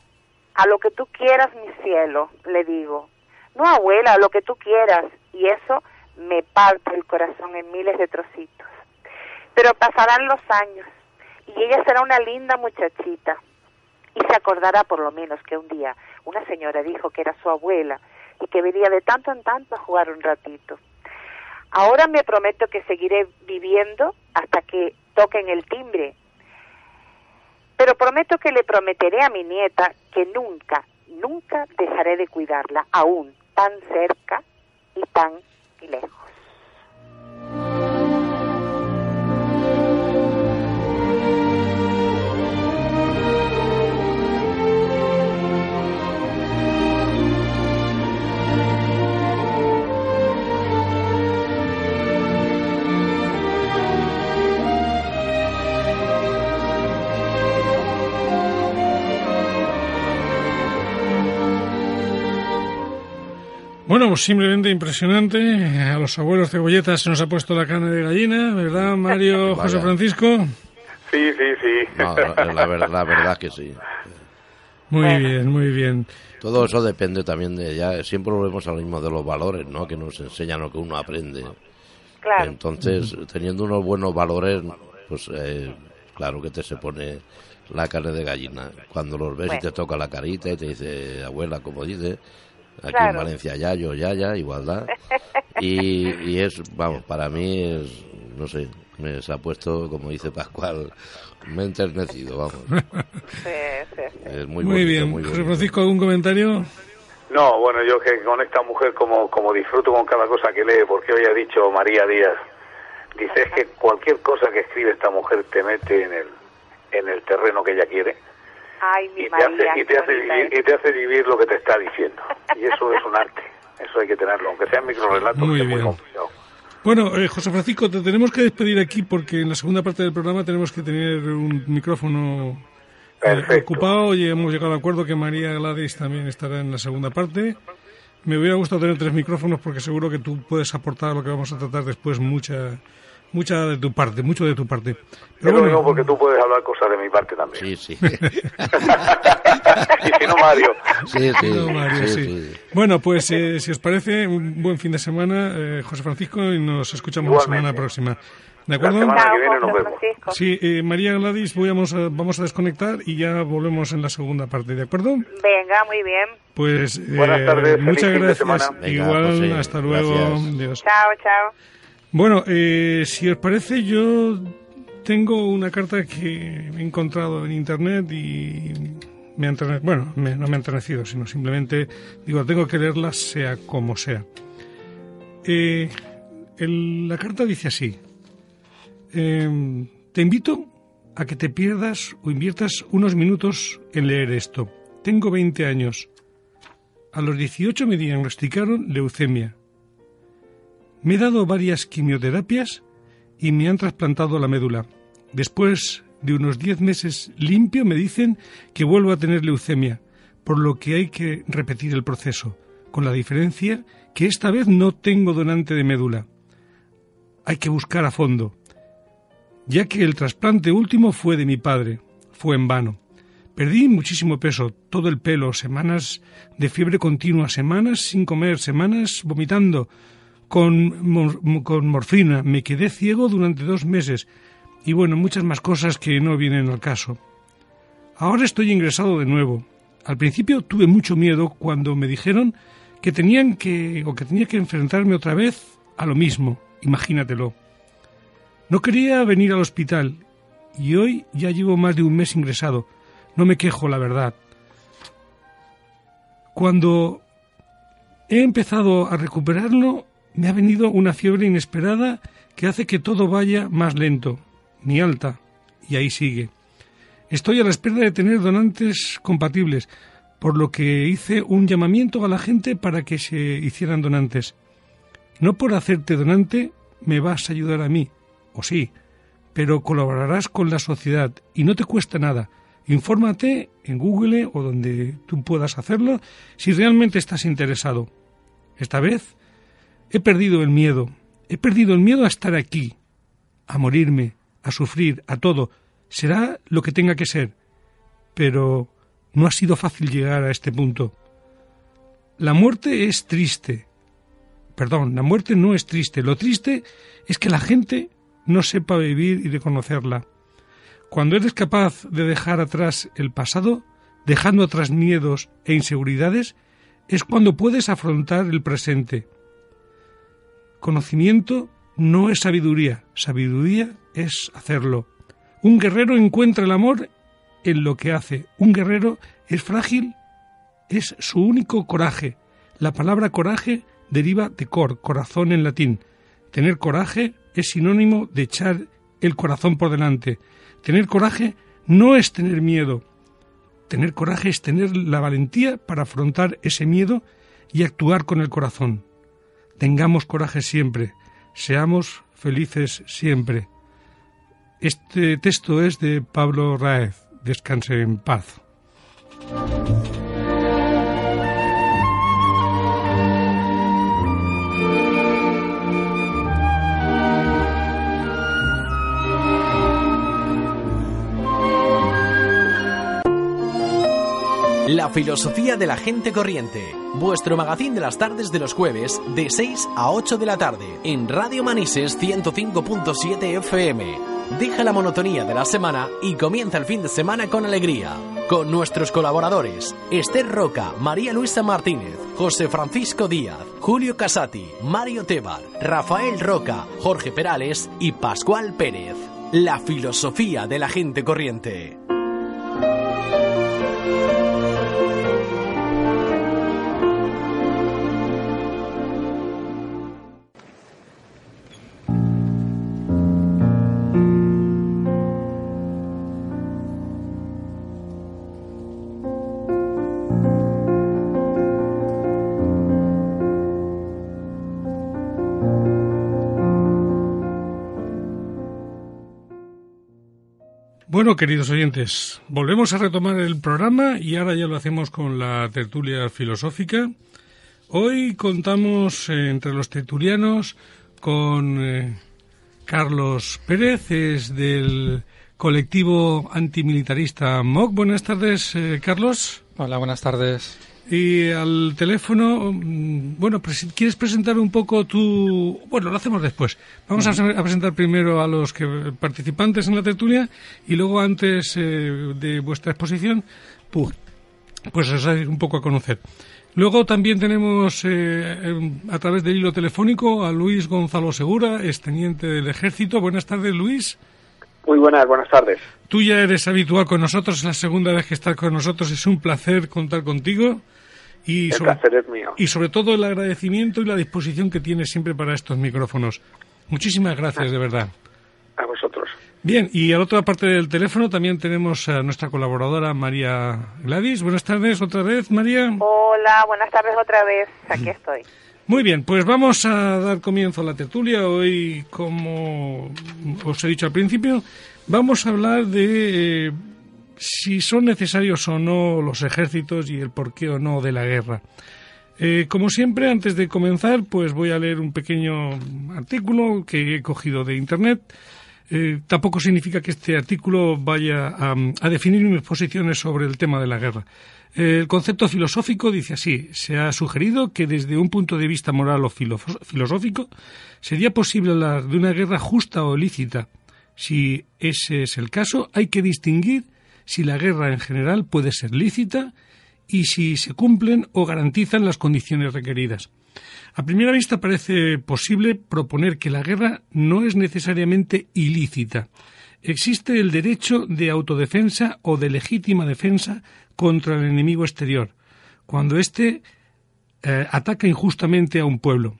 A lo que tú quieras, mi cielo, le digo. No, abuela, a lo que tú quieras. Y eso me parte el corazón en miles de trocitos. Pero pasarán los años y ella será una linda muchachita. Y se acordará por lo menos que un día una señora dijo que era su abuela y que venía de tanto en tanto a jugar un ratito. Ahora me prometo que seguiré viviendo hasta que toquen el timbre. Pero prometo que le prometeré a mi nieta que nunca dejaré de cuidarla, aún tan cerca y tan lejos. Bueno, pues simplemente impresionante. A los abuelos cebolletas se nos ha puesto la carne de gallina, ¿verdad, Mario? Vaya. José Francisco. Sí, sí, sí. No, la verdad que sí. Muy bien. Todo eso depende también de, ya siempre volvemos a lo mismo, de los valores, ¿no? Que nos enseñan lo que uno aprende. Claro. Entonces, teniendo unos buenos valores, pues claro que te se pone la carne de gallina. Cuando los ves y te toca la carita y te dice, abuela, como dice... Aquí en Valencia, ya, igualdad. Y es, vamos, para mí es, no sé, me se ha puesto, como dice Pascual, me he enternecido, vamos. Sí. Es muy bonito, bien. Muy José Francisco, ¿algún comentario? No, bueno, yo que con esta mujer como disfruto con cada cosa que lee, porque hoy ha dicho María Díaz, dice, es que cualquier cosa que escribe esta mujer te mete en el terreno que ella quiere. Ay, mi María, y te hace vivir lo que te está diciendo. Y eso es un arte. Eso hay que tenerlo, aunque sea en microrelatos. Muy complicado. Bueno, José Francisco, te tenemos que despedir aquí porque en la segunda parte del programa tenemos que tener un micrófono ocupado y hemos llegado al acuerdo que María Gladys también estará en la segunda parte. Me hubiera gustado tener 3 micrófonos porque seguro que tú puedes aportar a lo que vamos a tratar después mucho de tu parte. Pero bueno, digo porque tú puedes hablar cosas de mi parte también. Sí. Y si no, Mario. Sí. Bueno, pues si os parece, un buen fin de semana, José Francisco, y nos escuchamos igualmente la semana próxima. ¿De acuerdo? La semana que viene nos vemos. Sí, María Gladys, vamos a desconectar y ya volvemos en la segunda parte, ¿de acuerdo? Venga, muy bien. Pues buenas tardes, muchas gracias. Venga, igual, pues sí, hasta luego. Gracias. Adiós. Chao. Bueno, si os parece, yo tengo una carta que he encontrado en internet y no me ha enternecido, sino simplemente digo, tengo que leerla sea como sea. La carta dice así: te invito a que te pierdas o inviertas unos minutos en leer esto. Tengo 20 años. A los 18 me diagnosticaron leucemia. Me he dado varias quimioterapias y me han trasplantado la médula. Después de unos 10 meses limpio me dicen que vuelvo a tener leucemia, por lo que hay que repetir el proceso, con la diferencia que esta vez no tengo donante de médula. Hay que buscar a fondo, ya que el trasplante último fue de mi padre. Fue en vano. Perdí muchísimo peso, todo el pelo, semanas de fiebre continua, semanas sin comer, semanas vomitando... Con morfina, me quedé ciego durante 2 meses y bueno, muchas más cosas que no vienen al caso. Ahora estoy ingresado de nuevo. Al principio tuve mucho miedo cuando me dijeron que tenía que enfrentarme otra vez a lo mismo, imagínatelo. No quería venir al hospital y hoy ya llevo más de un mes ingresado. No me quejo, la verdad. Cuando he empezado a recuperarlo, me ha venido una fiebre inesperada que hace que todo vaya más lento, ni alta, y ahí sigue. Estoy a la espera de tener donantes compatibles, por lo que hice un llamamiento a la gente para que se hicieran donantes. No por hacerte donante me vas a ayudar a mí, o sí, pero colaborarás con la sociedad y no te cuesta nada. Infórmate en Google o donde tú puedas hacerlo si realmente estás interesado. Esta vez... He perdido el miedo a estar aquí, a morirme, a sufrir, a todo. Será lo que tenga que ser, pero no ha sido fácil llegar a este punto. La muerte no es triste. Lo triste es que la gente no sepa vivir y reconocerla. Cuando eres capaz de dejar atrás el pasado, dejando atrás miedos e inseguridades, es cuando puedes afrontar el presente. Conocimiento no es sabiduría, sabiduría es hacerlo. Un guerrero encuentra el amor en lo que hace. Un guerrero es frágil, es su único coraje. La palabra coraje deriva de cor, corazón en latín. Tener coraje es sinónimo de echar el corazón por delante. Tener coraje no es tener miedo. Tener coraje es tener la valentía para afrontar ese miedo y actuar con el corazón. Tengamos coraje siempre, seamos felices siempre. Este texto es de Pablo Raez. Descanse en paz. La filosofía de la gente corriente. Vuestro magazín de las tardes de los jueves de 6 a 8 de la tarde en Radio Manises 105.7 FM. Deja la monotonía de la semana y comienza el fin de semana con alegría. Con nuestros colaboradores Esther Roca, María Luisa Martínez, José Francisco Díaz, Julio Casati, Mario Tebar, Rafael Roca, Jorge Perales y Pascual Pérez. La filosofía de la gente corriente. Bueno, queridos oyentes, volvemos a retomar el programa y ahora ya lo hacemos con la tertulia filosófica. Hoy contamos entre los tertulianos con Carlos Pérez, es del colectivo antimilitarista MOC. Buenas tardes, Carlos. Hola, buenas tardes. Y al teléfono, bueno, ¿quieres presentar un poco tu...? Bueno, lo hacemos después. Vamos a presentar primero a los participantes en la tertulia y luego, antes de vuestra exposición, pues os dais un poco a conocer. Luego también tenemos, a través del hilo telefónico, a Luis Gonzalo Segura, exteniente del Ejército. Buenas tardes, Luis. Muy buenas tardes. Tú ya eres habitual con nosotros, es la segunda vez que estás con nosotros. Es un placer contar contigo. Y el placer es mío. Y sobre todo el agradecimiento y la disposición que tienes siempre para estos micrófonos. Muchísimas gracias, de verdad. A vosotros. Bien, y a la otra parte del teléfono también tenemos a nuestra colaboradora María Gladys. Buenas tardes otra vez, María. Hola, buenas tardes otra vez. Aquí estoy. Muy bien, pues vamos a dar comienzo a la tertulia. Hoy, como os he dicho al principio, vamos a hablar de si son necesarios o no los ejércitos y el porqué o no de la guerra. Como siempre, antes de comenzar, pues voy a leer un pequeño artículo que he cogido de Internet. Tampoco significa que este artículo vaya a definir mis posiciones sobre el tema de la guerra. El concepto filosófico dice así: se ha sugerido que desde un punto de vista moral o filosófico sería posible hablar de una guerra justa o lícita. Si ese es el caso, hay que distinguir si la guerra en general puede ser lícita y si se cumplen o garantizan las condiciones requeridas. A primera vista parece posible proponer que la guerra no es necesariamente ilícita. Existe el derecho de autodefensa o de legítima defensa contra el enemigo exterior, cuando éste ataca injustamente a un pueblo.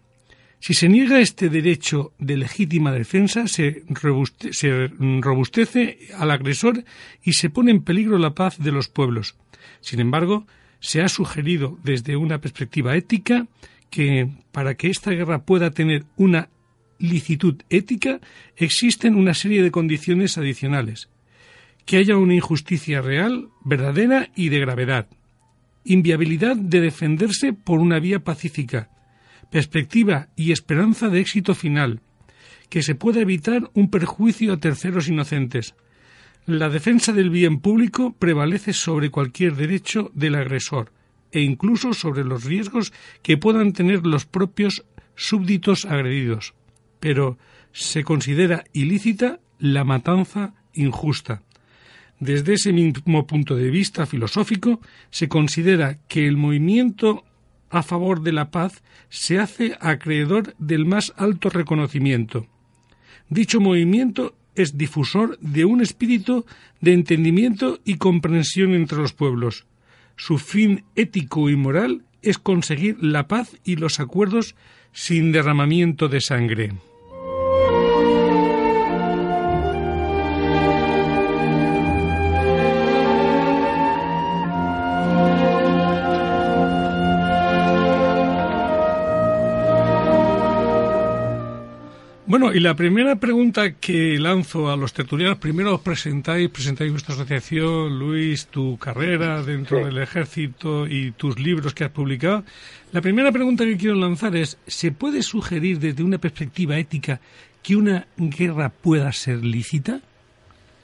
Si se niega este derecho de legítima defensa, se robustece al agresor y se pone en peligro la paz de los pueblos. Sin embargo, se ha sugerido desde una perspectiva ética que para que esta guerra pueda tener una licitud ética existen una serie de condiciones adicionales: que haya una injusticia real, verdadera y de gravedad, inviabilidad de defenderse por una vía pacífica, perspectiva y esperanza de éxito final, que se pueda evitar un perjuicio a terceros inocentes. La defensa del bien público prevalece sobre cualquier derecho del agresor e incluso sobre los riesgos que puedan tener los propios súbditos agredidos. Pero se considera ilícita la matanza injusta. Desde ese mismo punto de vista filosófico, se considera que el movimiento a favor de la paz se hace acreedor del más alto reconocimiento. Dicho movimiento es difusor de un espíritu de entendimiento y comprensión entre los pueblos. Su fin ético y moral es conseguir la paz y los acuerdos sin derramamiento de sangre. Bueno, y la primera pregunta que lanzo a los tertulianos, primero os presentáis vuestra asociación, Luis, tu carrera dentro del Ejército y tus libros que has publicado. La primera pregunta que quiero lanzar es: ¿se puede sugerir desde una perspectiva ética que una guerra pueda ser lícita?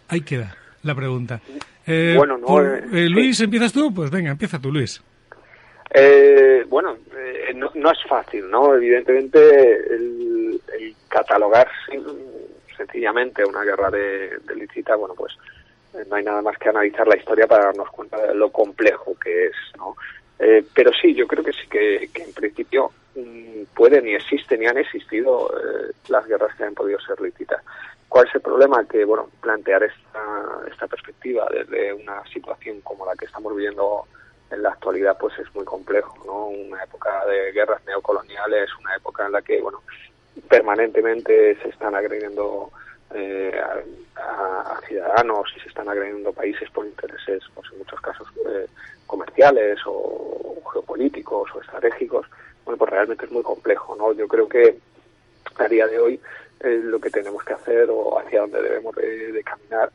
Ahí queda la pregunta. Bueno, no, Luis, sí. ¿Empiezas tú? Pues venga, empieza tú, Luis. No es fácil, ¿no? Evidentemente, el catalogar sencillamente una guerra de lícita, bueno, pues no hay nada más que analizar la historia para darnos cuenta de lo complejo que es, ¿no? Pero sí, yo creo que sí que en principio pueden y existen y han existido las guerras que han podido ser lícitas. ¿Cuál es el problema? Que, bueno, plantear esta perspectiva desde una situación como la que estamos viviendo en la actualidad, pues es muy complejo, ¿no? Una época de guerras neocoloniales, una época en la que, bueno, permanentemente se están agrediendo a ciudadanos y se están agrediendo países por intereses, pues en muchos casos comerciales o geopolíticos o estratégicos. Bueno, pues realmente es muy complejo, ¿no? Yo creo que a día de hoy lo que tenemos que hacer o hacia donde debemos de caminar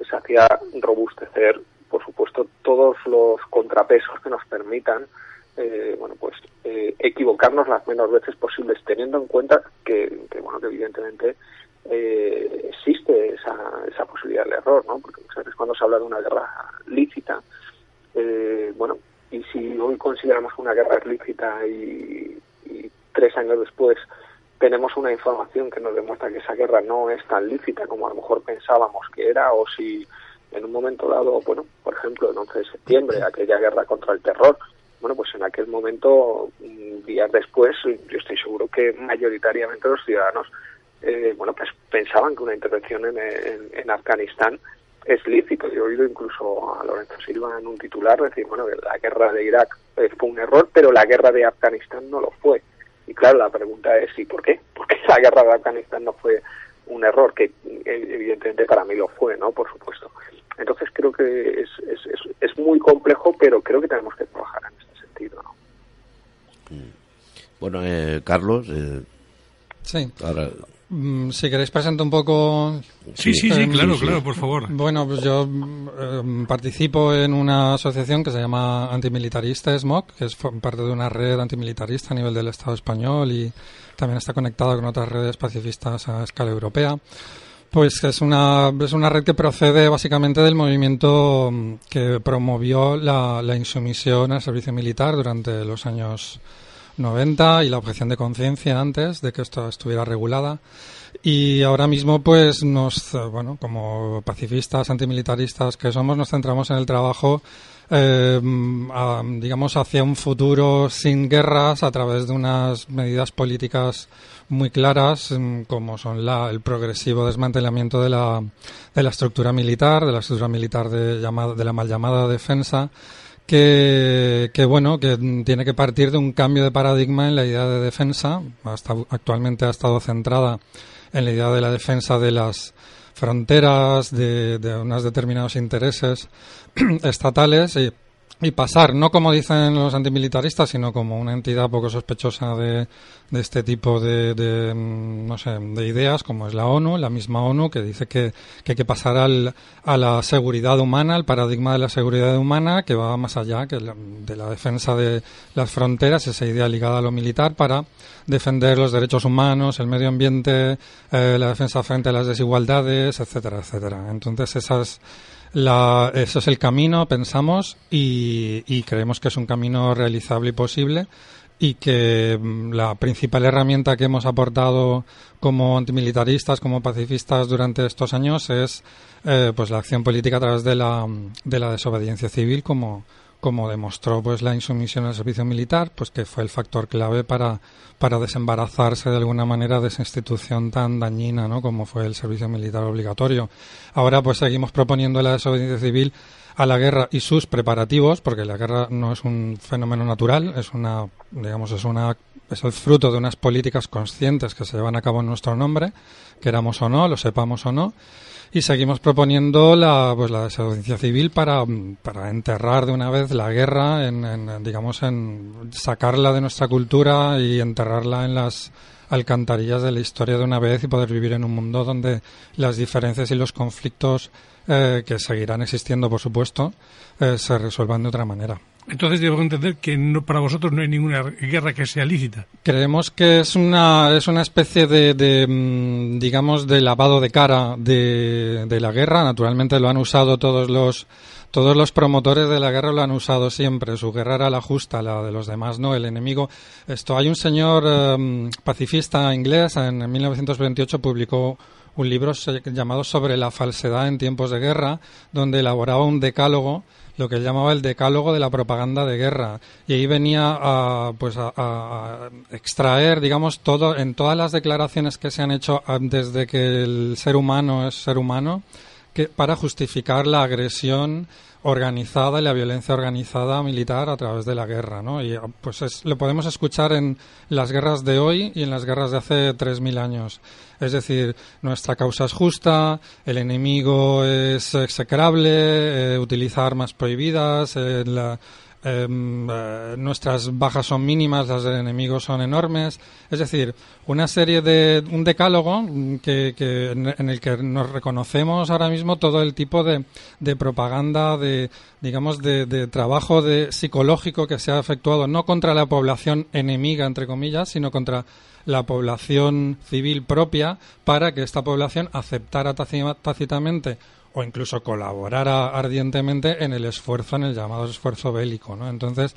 es hacia robustecer, por supuesto, todos los contrapesos que nos permitan equivocarnos las menos veces posibles, teniendo en cuenta que evidentemente existe esa posibilidad del error, ¿no? Porque muchas veces cuando se habla de una guerra lícita, y si hoy consideramos que una guerra es lícita y 3 años después tenemos una información que nos demuestra que esa guerra no es tan lícita como a lo mejor pensábamos que era, o si en un momento dado, bueno, por ejemplo, el 11 de septiembre, aquella guerra contra el terror, bueno, pues en aquel momento, días después, yo estoy seguro que mayoritariamente los ciudadanos, pues pensaban que una intervención en Afganistán es lícito. Yo he oído incluso a Lorenzo Silva en un titular decir, bueno, que la guerra de Irak fue un error, pero la guerra de Afganistán no lo fue. Y claro, la pregunta es, ¿y por qué? ¿Por qué la guerra de Afganistán no fue un error? Que evidentemente para mí lo fue, ¿no? Por supuesto. Entonces creo que es muy complejo, pero creo que tenemos que trabajar en este sentido, ¿no? Bueno, Carlos... Sí. Ahora... Si queréis presento un poco... Sí, claro, por favor. Bueno, pues yo participo en una asociación que se llama Antimilitarista SMOC, que es parte de una red antimilitarista a nivel del Estado español y también está conectada con otras redes pacifistas a escala europea. Pues es una red que procede básicamente del movimiento que promovió la insumisión al servicio militar durante los años 90 y la objeción de conciencia antes de que esto estuviera regulada, y ahora mismo pues como pacifistas antimilitaristas que somos nos centramos en el trabajo hacia un futuro sin guerras a través de unas medidas políticas muy claras como son el progresivo desmantelamiento de la estructura militar, de la mal llamada defensa, que tiene que partir de un cambio de paradigma en la idea de defensa. Actualmente ha estado centrada en la idea de la defensa de las fronteras, de unos determinados intereses estatales, y pasar, no como dicen los antimilitaristas, sino como una entidad poco sospechosa de este tipo de ideas, como es la ONU, la misma ONU, que dice que hay que pasar a la seguridad humana, al paradigma de la seguridad humana, que va más allá que de la defensa de las fronteras, esa idea ligada a lo militar, para defender los derechos humanos, el medio ambiente, la defensa frente a las desigualdades, etcétera, etcétera. Entonces eso es el camino, pensamos, y creemos que es un camino realizable y posible, y que la principal herramienta que hemos aportado como antimilitaristas, como pacifistas durante estos años es la acción política a través de la desobediencia civil, como demostró la insumisión al servicio militar, que fue el factor clave para desembarazarse de alguna manera de esa institución tan dañina, ¿no?, como fue el servicio militar obligatorio. Ahora seguimos proponiendo la desobediencia civil a la guerra y sus preparativos, porque la guerra no es un fenómeno natural, es el fruto de unas políticas conscientes que se llevan a cabo en nuestro nombre, queramos o no, lo sepamos o no. Y seguimos proponiendo la desobediencia civil para enterrar de una vez la guerra, en sacarla de nuestra cultura y enterrarla en las alcantarillas de la historia de una vez, y poder vivir en un mundo donde las diferencias y los conflictos que seguirán existiendo, por supuesto, se resuelvan de otra manera. Entonces debo entender que no, para vosotros no hay ninguna guerra que sea lícita. Creemos que es una especie de digamos de lavado de cara de la guerra. Naturalmente lo han usado todos los promotores de la guerra, lo han usado siempre. Su guerra era la justa, la de los demás no, el enemigo. Esto, hay un señor pacifista inglés, en 1928 publicó un libro llamado Sobre la falsedad en tiempos de guerra, donde elaboraba un decálogo, lo que él llamaba el decálogo de la propaganda de guerra, y ahí venía a extraer, digamos, todo en todas las declaraciones que se han hecho desde que el ser humano es ser humano, que para justificar la agresión organizada y la violencia organizada militar a través de la guerra, ¿no? Y pues lo podemos escuchar en las guerras de hoy y en las guerras de hace 3.000 años. Es decir, nuestra causa es justa, el enemigo es execrable, utiliza armas prohibidas, nuestras bajas son mínimas, las del enemigo son enormes. Es decir, una serie de un decálogo que en el que nos reconocemos ahora mismo todo el tipo de propaganda, de trabajo psicológico que se ha efectuado, no contra la población enemiga, entre comillas, sino contra la población civil propia, para que esta población aceptara tácitamente o incluso colaborar ardientemente en el esfuerzo, en el llamado esfuerzo bélico, ¿no? Entonces,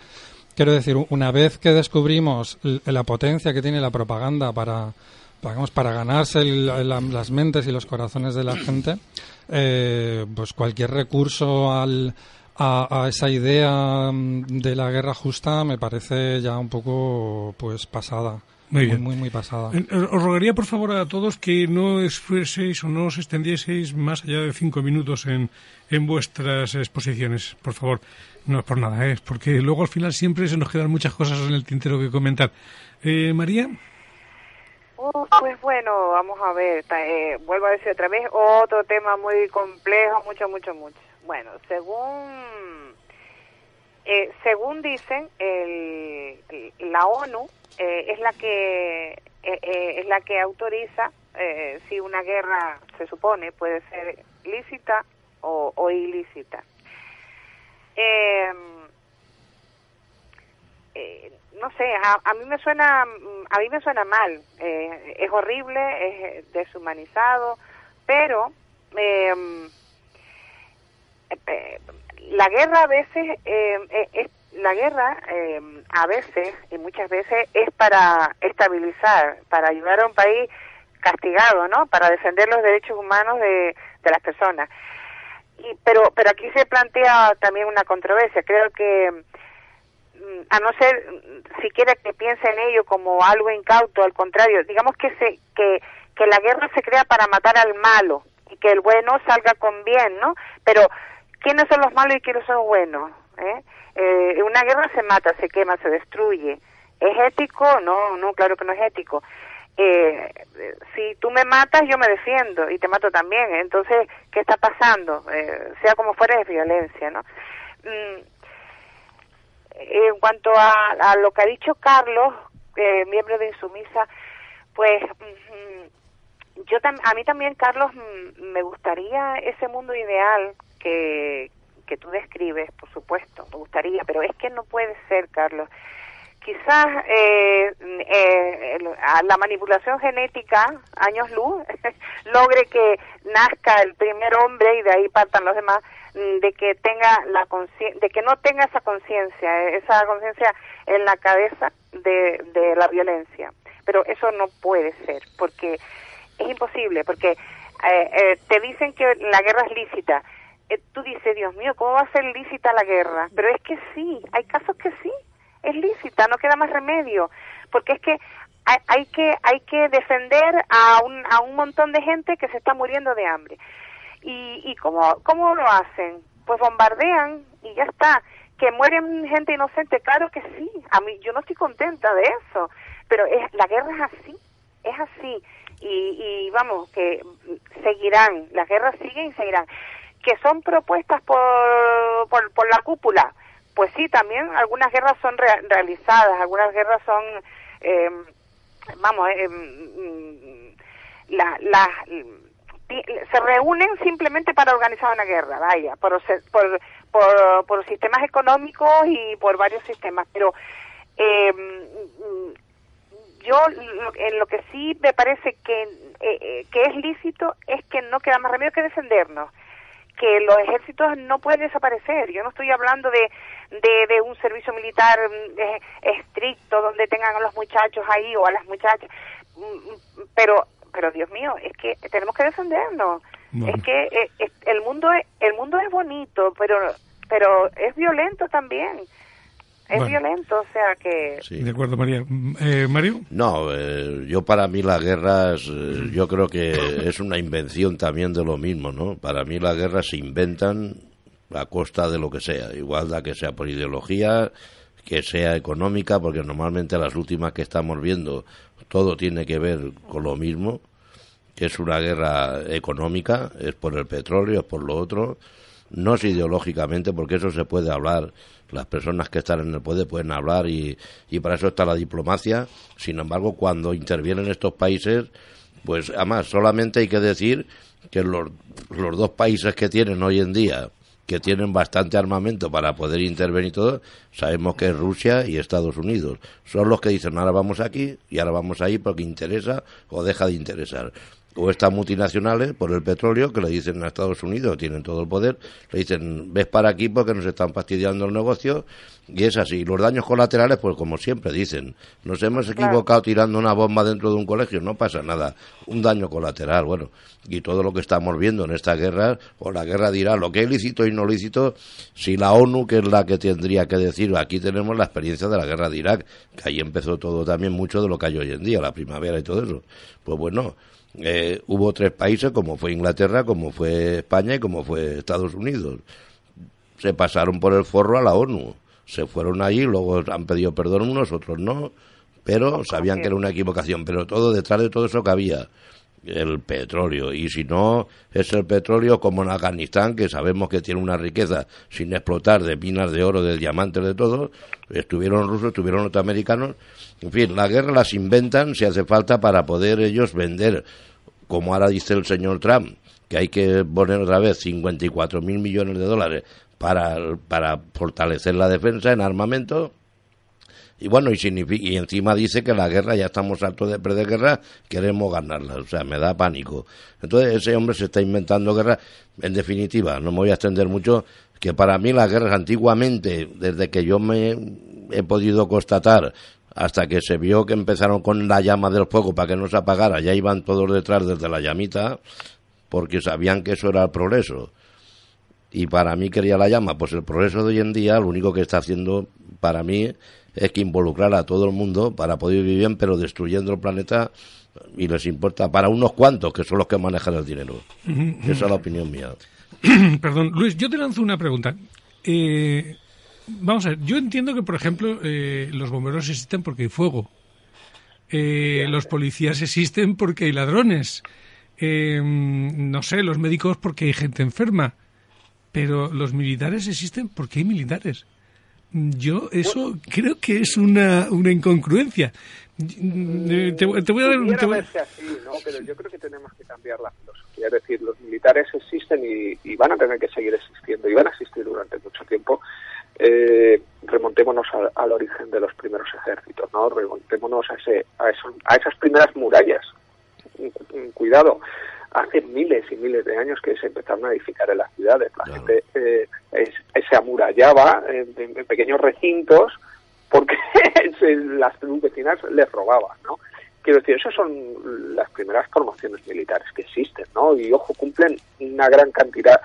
quiero decir, una vez que descubrimos la potencia que tiene la propaganda para ganarse las mentes y los corazones de la gente, pues cualquier recurso a esa idea de la guerra justa me parece ya un poco pues pasada. Muy bien. Muy, muy pasada. Os rogaría, por favor, a todos que no expreséis o no os extendieseis más allá de 5 minutos en vuestras exposiciones, por favor. No es por nada, es porque luego al final siempre se nos quedan muchas cosas en el tintero que comentar. María. Pues bueno, vamos a ver, vuelvo a decir otra vez, otro tema muy complejo, mucho. Bueno, según dicen, la ONU es la que autoriza si una guerra, se supone, puede ser lícita o ilícita. No sé, a mí me suena mal, es horrible, es deshumanizado, pero la guerra a veces y muchas veces es para estabilizar, para ayudar a un país castigado, ¿no? Para defender los derechos humanos de las personas. Pero aquí se plantea también una controversia. Creo que, a no ser siquiera que piense en ello como algo incauto, al contrario, digamos que la guerra se crea para matar al malo y que el bueno salga con bien, ¿no? Pero ¿quiénes son los malos y quiénes son los buenos? Una guerra se mata, se quema, se destruye. ¿Es ético? No, claro que no es ético. Si tú me matas, yo me defiendo y te mato también. Entonces, ¿qué está pasando? Sea como fuera, es violencia, ¿no? En cuanto a lo que ha dicho Carlos, miembro de Insumisa, pues a mí también, Carlos, me gustaría ese mundo ideal que tú describes, por supuesto, me gustaría, pero es que no puede ser, Carlos. Quizás la manipulación genética, años luz, logre que nazca el primer hombre y de ahí partan los demás, de que tenga no tenga esa conciencia en la cabeza de la violencia. Pero eso no puede ser, porque es imposible, porque te dicen que la guerra es lícita. Tú dices, Dios mío, ¿cómo va a ser lícita la guerra? Pero es que sí, hay casos que sí, es lícita, no queda más remedio, porque es que hay que defender a un montón de gente que se está muriendo de hambre. ¿Y cómo lo hacen? Pues bombardean y ya está, que mueren gente inocente, claro que sí, a mí, yo no estoy contenta de eso, pero la guerra es así, y vamos, que seguirán, las guerras siguen y seguirán. Que son propuestas por la cúpula, pues sí, también algunas guerras son realizadas, algunas guerras son, se reúnen simplemente para organizar una guerra, vaya, por por sistemas económicos y por varios sistemas, pero yo en lo que sí me parece que es lícito es que no queda más remedio que defendernos, que los ejércitos no pueden desaparecer. Yo no estoy hablando de un servicio militar estricto donde tengan a los muchachos ahí o a las muchachas, pero Dios mío, es que tenemos que defendernos. Bueno. Es que el mundo es bonito, pero es violento también. Es violento, o sea que... Sí. De acuerdo, María. ¿Mario? No, yo para mí las guerras, yo creo que es una invención también de lo mismo, ¿no? Para mí las guerras se inventan a costa de lo que sea, igual da que sea por ideología, que sea económica, porque normalmente las últimas que estamos viendo, todo tiene que ver con lo mismo, que es una guerra económica, es por el petróleo, es por lo otro... No es ideológicamente, porque eso se puede hablar, las personas que están en el poder pueden hablar y para eso está la diplomacia. Sin embargo, cuando intervienen estos países, pues además solamente hay que decir que los dos países que tienen hoy en día, que tienen bastante armamento para poder intervenir todo, sabemos que es Rusia y Estados Unidos. Son los que dicen ahora vamos aquí y ahora vamos ahí porque interesa o deja de interesar. O estas multinacionales, por el petróleo, que le dicen a Estados Unidos, tienen todo el poder, le dicen, ves para aquí porque nos están fastidiando el negocio, y es así. Los daños colaterales, pues como siempre dicen, nos hemos equivocado tirando una bomba dentro de un colegio, no pasa nada, un daño colateral, bueno, y todo lo que estamos viendo en estas guerras, o la guerra dirá lo que es lícito y no lícito, si la ONU, que es la que tendría que decir, aquí tenemos la experiencia de la guerra de Irak, que ahí empezó todo también mucho de lo que hay hoy en día, la primavera y todo eso, pues bueno, hubo tres países, como fue Inglaterra, como fue España y como fue Estados Unidos. Se pasaron por el forro a la ONU. Se fueron allí, luego han pedido perdón unos, otros no, pero sabían que era una equivocación. Pero todo detrás de todo eso cabía el petróleo. Y si no es el petróleo, como en Afganistán, que sabemos que tiene una riqueza sin explotar de minas de oro, de diamantes, de todo, estuvieron rusos, estuvieron norteamericanos. En fin, la guerra las inventan si hace falta para poder ellos vender, como ahora dice el señor Trump, que hay que poner otra vez 54.000 millones de dólares para fortalecer la defensa en armamento. Y bueno, y encima dice que la guerra, ya estamos hartos de perder guerra, queremos ganarla, o sea, me da pánico. Entonces ese hombre se está inventando guerra. En definitiva, no me voy a extender mucho, que para mí las guerras antiguamente, desde que yo me he podido constatar, hasta que se vio que empezaron con la llama del fuego para que no se apagara, ya iban todos detrás desde la llamita, porque sabían que eso era el progreso. Y para mí quería la llama, pues el progreso de hoy en día, lo único que está haciendo para mí es que involucrar a todo el mundo para poder vivir bien, pero destruyendo el planeta, y les importa para unos cuantos, que son los que manejan el dinero. Esa es la opinión mía. Perdón, Luis, yo te lanzo una pregunta. Vamos a ver, yo entiendo que, por ejemplo, los bomberos existen porque hay fuego. Los policías existen porque hay ladrones. No sé, los médicos porque hay gente enferma. Pero los militares existen porque hay militares. Yo eso creo que es una incongruencia. Te voy a dar un... ¿no? Pero yo creo que tenemos que cambiar la filosofía. Es decir, los militares existen y van a tener que seguir existiendo, y van a existir durante mucho tiempo. Remontémonos al origen de los primeros ejércitos, ¿no? Remontémonos a esas primeras murallas. Cuidado, hace miles y miles de años que se empezaron a edificar en las ciudades. La gente se amurallaba en pequeños recintos porque las tribus vecinas les robaban, ¿no? Quiero decir, esas son las primeras formaciones militares que existen, ¿no? Y ojo, cumplen una gran cantidad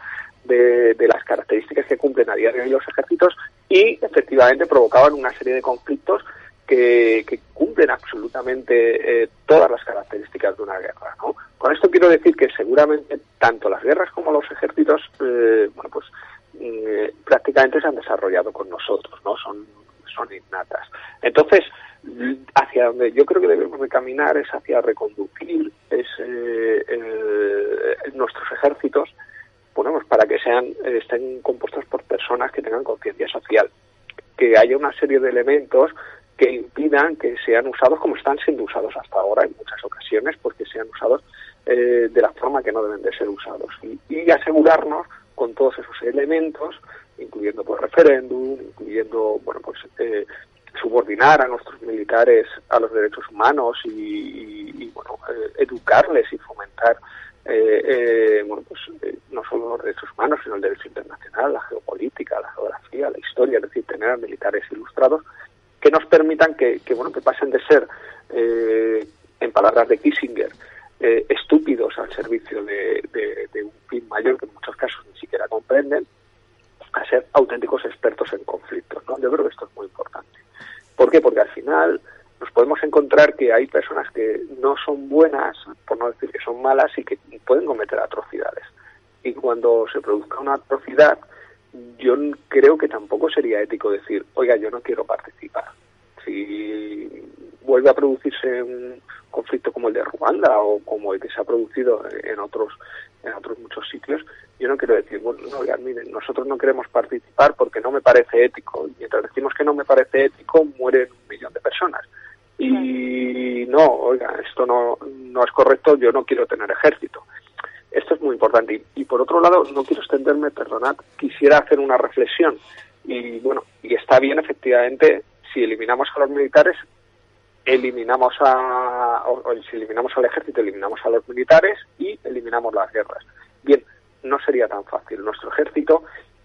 de las características que cumplen a diario los ejércitos, y efectivamente provocaban una serie de conflictos que cumplen absolutamente todas las características de una guerra, ¿no? Con esto quiero decir que seguramente tanto las guerras como los ejércitos prácticamente se han desarrollado con nosotros, ¿no? Son innatas. Entonces, hacia donde yo creo que debemos de caminar es hacia reconducir nuestros ejércitos, pues para que estén compuestos por personas que tengan conciencia social, que haya una serie de elementos que impidan que sean usados como están siendo usados hasta ahora en muchas ocasiones, porque sean usados de la forma que no deben de ser usados, y asegurarnos con todos esos elementos, incluyendo pues referéndum, incluyendo bueno pues subordinar a nuestros militares a los derechos humanos y bueno educarles y fomentar bueno pues no solo los derechos humanos sino el derecho internacional, la geopolítica, la geografía, la historia, es decir, tener a militares ilustrados que nos permitan que bueno que pasen de ser en palabras de Kissinger estúpidos al servicio de un fin mayor que en muchos casos ni siquiera comprenden, a ser auténticos expertos en conflictos, ¿no? Yo creo que esto es muy importante. ¿Por qué? Porque al final nos podemos encontrar que hay personas que no son buenas, por no decir que son malas, y que pueden cometer atrocidades. Y cuando se produzca una atrocidad, yo creo que tampoco sería ético decir, oiga, yo no quiero participar. Si vuelve a producirse un conflicto como el de Ruanda o como el que se ha producido en otros muchos sitios, yo no quiero decir, bueno, no, oigan, miren, nosotros no queremos participar porque no me parece ético. Y mientras decimos que no me parece ético, mueren 1 millón de personas. Y no, oigan, esto no es correcto, yo no quiero tener ejército. Esto es muy importante. Y por otro lado, no quiero extenderme, perdonad, quisiera hacer una reflexión. Y bueno, y está bien, efectivamente, si eliminamos a los militares, si eliminamos al ejército, eliminamos a los militares y eliminamos las guerras. Bien, no sería tan fácil. Nuestro ejército,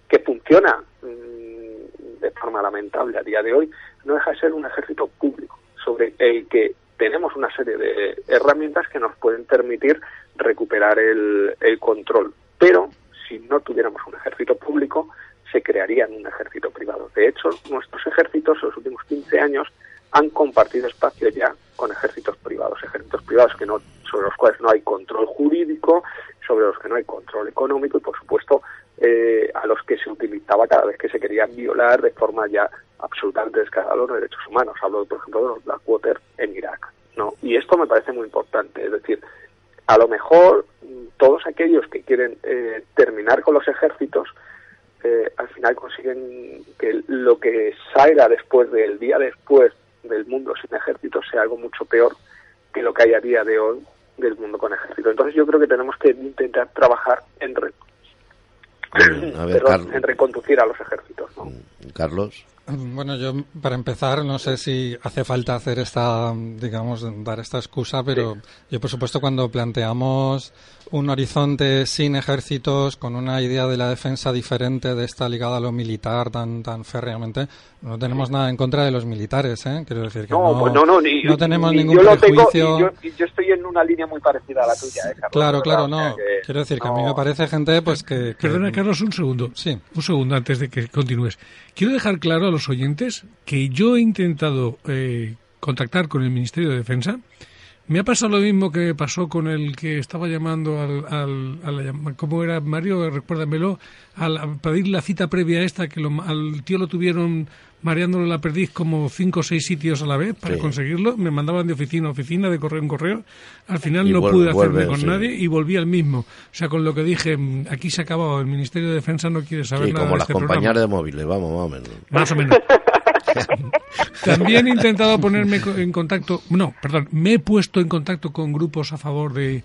que funciona de forma lamentable a día de hoy, no deja de ser un ejército público, sobre el que tenemos una serie de herramientas que nos pueden permitir recuperar el control. Pero si no tuviéramos un ejército público, se crearían un ejército privado. De hecho, nuestros ejércitos en los últimos 15 años han compartido espacio ya con ejércitos privados que no, sobre los cuales no hay control jurídico, sobre los que no hay control económico y, por supuesto, a los que se utilizaba cada vez que se querían violar de forma ya absolutamente descarada los derechos humanos. Hablo, por ejemplo, de los Blackwater en Irak, ¿no? Y esto me parece muy importante, es decir, a lo mejor todos aquellos que quieren terminar con los ejércitos al final consiguen que lo que salga después del día después del mundo sin ejército sea algo mucho peor que lo que hay a día de hoy del mundo con ejército. Entonces yo creo que tenemos que intentar trabajar en reconducir a los ejércitos, ¿no? Carlos. Bueno, yo para empezar no sé si hace falta hacer dar esta excusa, pero sí. Yo por supuesto cuando planteamos un horizonte sin ejércitos con una idea de la defensa diferente de esta ligada a lo militar tan férreamente, no tenemos nada en contra de los militares, quiero decir que no tenemos ningún prejuicio. Yo estoy en una línea muy parecida a la tuya, Carlos. Claro, no. Que quiero decir que a mí me parece gente pues que... Perdona, Carlos, un segundo. Sí. Un segundo antes de que continúes. Quiero dejar claro a los oyentes que yo he intentado contactar con el Ministerio de Defensa. Me ha pasado lo mismo que pasó con el que estaba llamando ¿cómo era, Mario? Recuérdamelo, al pedir la cita previa al tío lo tuvieron mareándolo la perdiz como 5 o 6 sitios a la vez para conseguirlo. Me mandaban de oficina a oficina, de correo en correo. Al final no pude hacerme con nadie y volví al mismo. O sea, con lo que dije, aquí se ha acabado, el Ministerio de Defensa no quiere saber nada de este programa. Como las compañeras de móviles, vamos, más o menos. También he intentado me he puesto en contacto con grupos a favor del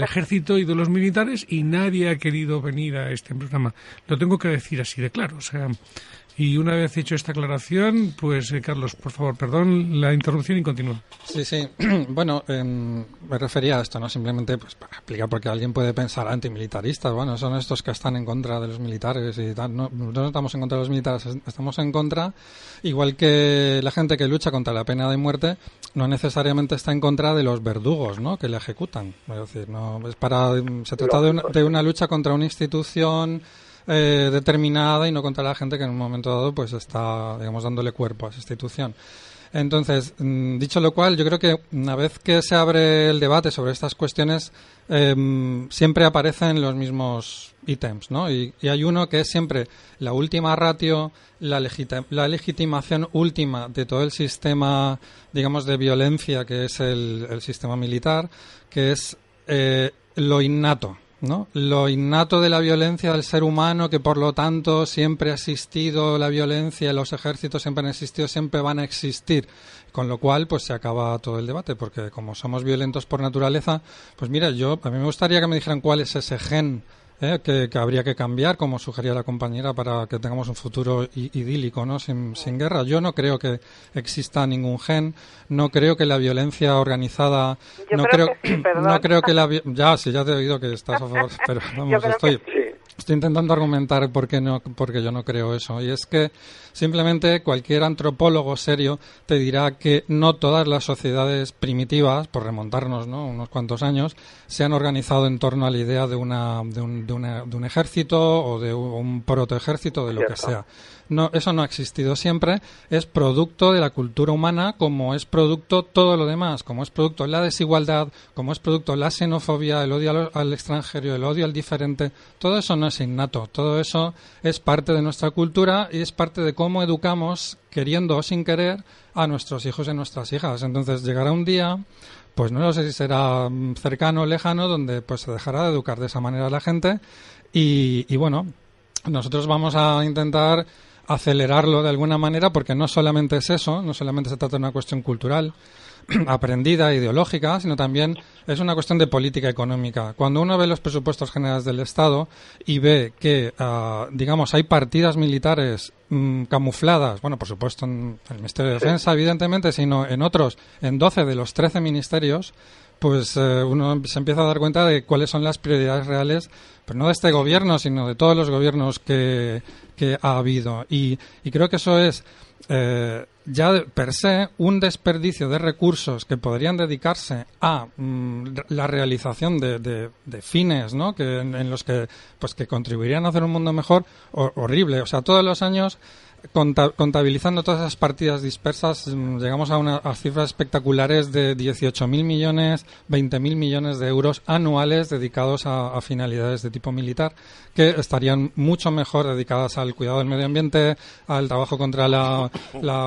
ejército y de los militares y nadie ha querido venir a este programa. Lo tengo que decir así de claro, o sea, y una vez hecho esta aclaración, pues Carlos, por favor, perdón la interrupción y continúa. Sí, bueno, me refería a esto, no simplemente pues para explicar porque alguien puede pensar antimilitaristas, bueno, son estos que están en contra de los militares y tal. No estamos en contra de los militares, estamos en contra, igual que la gente que lucha contra la pena de muerte no necesariamente está en contra de los verdugos, ¿no?, que le ejecutan. Es decir, se trata de una lucha contra una institución determinada y no contra la gente que en un momento dado pues está, digamos, dándole cuerpo a esa institución. Entonces, dicho lo cual, yo creo que una vez que se abre el debate sobre estas cuestiones, siempre aparecen los mismos ítems, ¿no? Y hay uno que es siempre la última ratio, la legitimación última de todo el sistema, digamos, de violencia que es el sistema militar, que es lo innato, ¿no? Lo innato de la violencia del ser humano, que por lo tanto siempre ha existido la violencia, los ejércitos siempre han existido, siempre van a existir, con lo cual pues se acaba todo el debate, porque como somos violentos por naturaleza, pues mira, a mí me gustaría que me dijeran cuál es ese gen que habría que cambiar, como sugería la compañera, para que tengamos un futuro idílico, ¿no? Sin guerra. Yo no creo que exista ningún gen, no creo que la violencia organizada... Yo no creo, que sí, perdón. No creo que la... Ya, sí, ya te he oído que estás a favor, pero vamos, estoy intentando argumentar por qué no, porque yo no creo eso. Y es que simplemente cualquier antropólogo serio te dirá que no todas las sociedades primitivas, por remontarnos, ¿no?, unos cuantos años, se han organizado en torno a la idea de un ejército o de un protoejército, de lo que sea. No, eso no ha existido siempre. Es producto de la cultura humana, como es producto todo lo demás, como es producto la desigualdad, como es producto la xenofobia, el odio al extranjero, el odio al diferente. Todo eso no es innato, todo eso es parte de nuestra cultura y es parte de cómo educamos, queriendo o sin querer, a nuestros hijos y nuestras hijas. Entonces llegará un día, pues no sé si será cercano o lejano, donde pues se dejará de educar de esa manera a la gente y bueno, nosotros vamos a intentar acelerarlo de alguna manera, porque no solamente es eso, no solamente se trata de una cuestión cultural aprendida, ideológica, sino también es una cuestión de política económica. Cuando uno ve los presupuestos generales del Estado y ve que, digamos, hay partidas militares camufladas, bueno, por supuesto en el Ministerio de Defensa, evidentemente, sino en otros, en 12 de los 13 ministerios, pues uno se empieza a dar cuenta de cuáles son las prioridades reales, pero no de este gobierno, sino de todos los gobiernos que ha habido. Y creo que eso es, ya per se, un desperdicio de recursos que podrían dedicarse a la realización de fines, ¿no?, que en los que pues que contribuirían a hacer un mundo mejor, horrible. O sea, todos los años, contabilizando todas esas partidas dispersas, llegamos a cifras espectaculares de 18.000 millones, 20.000 millones de euros anuales dedicados a finalidades de tipo militar, que estarían mucho mejor dedicadas al cuidado del medio ambiente, al trabajo contra la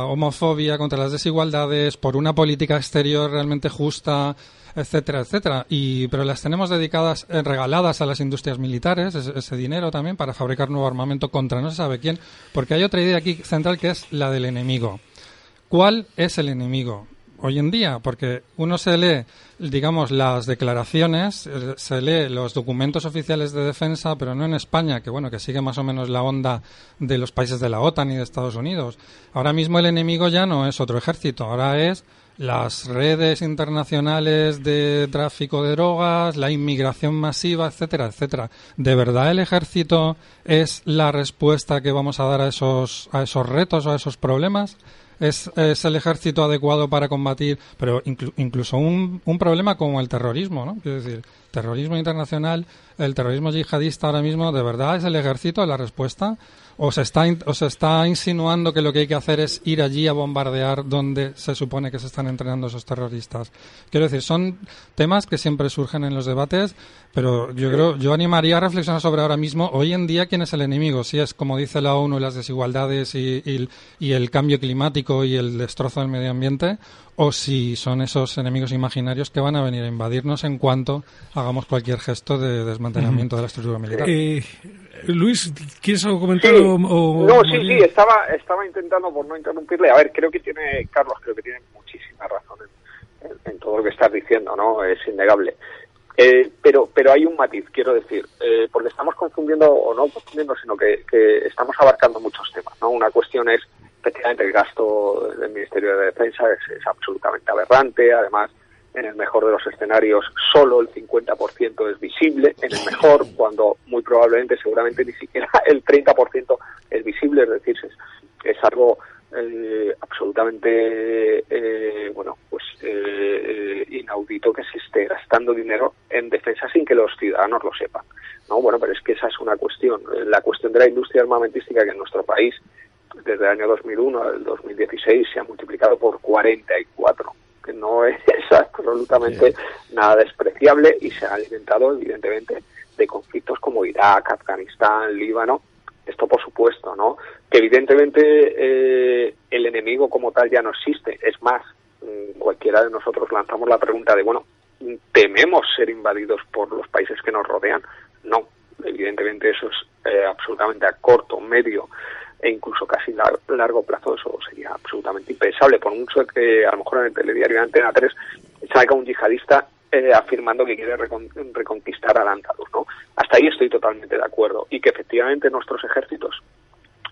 homofobia, contra las desigualdades, por una política exterior realmente justa, etcétera, etcétera. Pero las tenemos dedicadas, regaladas a las industrias militares, ese dinero también, para fabricar nuevo armamento contra no se sabe quién, porque hay otra idea aquí central, que es la del enemigo. ¿Cuál es el enemigo hoy en día? Porque uno se lee, digamos, las declaraciones, se lee los documentos oficiales de defensa, pero no en España, que bueno, que sigue más o menos la onda de los países de la OTAN y de Estados Unidos. Ahora mismo el enemigo ya no es otro ejército, ahora es las redes internacionales de tráfico de drogas, la inmigración masiva, etcétera, etcétera. ¿De verdad el ejército es la respuesta que vamos a dar a esos retos o a esos problemas? ¿Es el ejército adecuado para combatir, pero incluso un problema como el terrorismo, ¿no? Quiero decir, terrorismo internacional, el terrorismo yihadista ahora mismo, ¿de verdad es el ejército la respuesta? ¿O se está insinuando que lo que hay que hacer es ir allí a bombardear donde se supone que se están entrenando esos terroristas? Quiero decir, son temas que siempre surgen en los debates, pero yo animaría a reflexionar sobre ahora mismo, hoy en día, quién es el enemigo. Si es, como dice la ONU, las desigualdades y el cambio climático y el destrozo del medio ambiente, o si son esos enemigos imaginarios que van a venir a invadirnos en cuanto hagamos cualquier gesto de desmantelamiento de la estructura militar. Luis, ¿quieres algo comentar? Sí. Sí, estaba intentando, por no interrumpirle. A ver, creo que tiene muchísima razón en todo lo que estás diciendo, ¿no? Es innegable. Pero hay un matiz, quiero decir, porque estamos confundiendo, o no confundiendo, sino que estamos abarcando muchos temas, ¿no? Una cuestión es, efectivamente, el gasto del Ministerio de Defensa es absolutamente aberrante. Además, en el mejor de los escenarios, solo el 50% es visible. En el mejor, cuando muy probablemente, seguramente, ni siquiera el 30% es visible. Es decir, es algo absolutamente inaudito, que se esté gastando dinero en defensa sin que los ciudadanos lo sepan, ¿no? Bueno, pero es que esa es una cuestión. La cuestión de la industria armamentística, que en nuestro país, desde el año 2001 al 2016, se ha multiplicado por 44%. Que no es absolutamente nada despreciable, y se ha alimentado, evidentemente, de conflictos como Irak, Afganistán, Líbano. Esto, por supuesto, ¿no? Que evidentemente el enemigo como tal ya no existe. Es más, cualquiera de nosotros lanzamos la pregunta de, bueno, ¿tememos ser invadidos por los países que nos rodean? No, evidentemente eso es absolutamente a corto, medio e incluso casi largo plazo. Eso sería absolutamente impensable, por mucho que a lo mejor en el telediario de Antena 3 salga un yihadista afirmando que quiere reconquistar al Andaluz, ¿no? Hasta ahí estoy totalmente de acuerdo, y que efectivamente nuestros ejércitos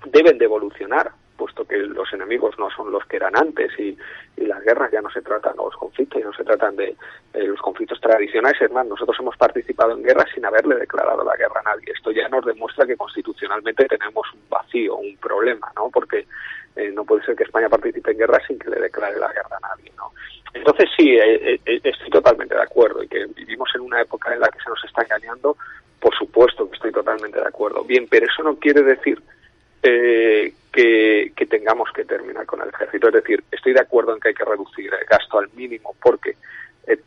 deben de evolucionar, puesto que los enemigos no son los que eran antes, y las guerras ya no se tratan, o los conflictos ya no se tratan de los conflictos tradicionales. Es más, nosotros hemos participado en guerras sin haberle declarado la guerra a nadie. Esto ya nos demuestra que constitucionalmente tenemos un vacío, un problema, ¿no? Porque no puede ser que España participe en guerras sin que le declare la guerra a nadie, ¿no? Entonces sí, estoy totalmente de acuerdo, y que vivimos en una época en la que se nos está engañando, por supuesto que estoy totalmente de acuerdo. Bien, pero eso no quiere decir que tengamos que terminar con el ejército. Es decir, estoy de acuerdo en que hay que reducir el gasto al mínimo, porque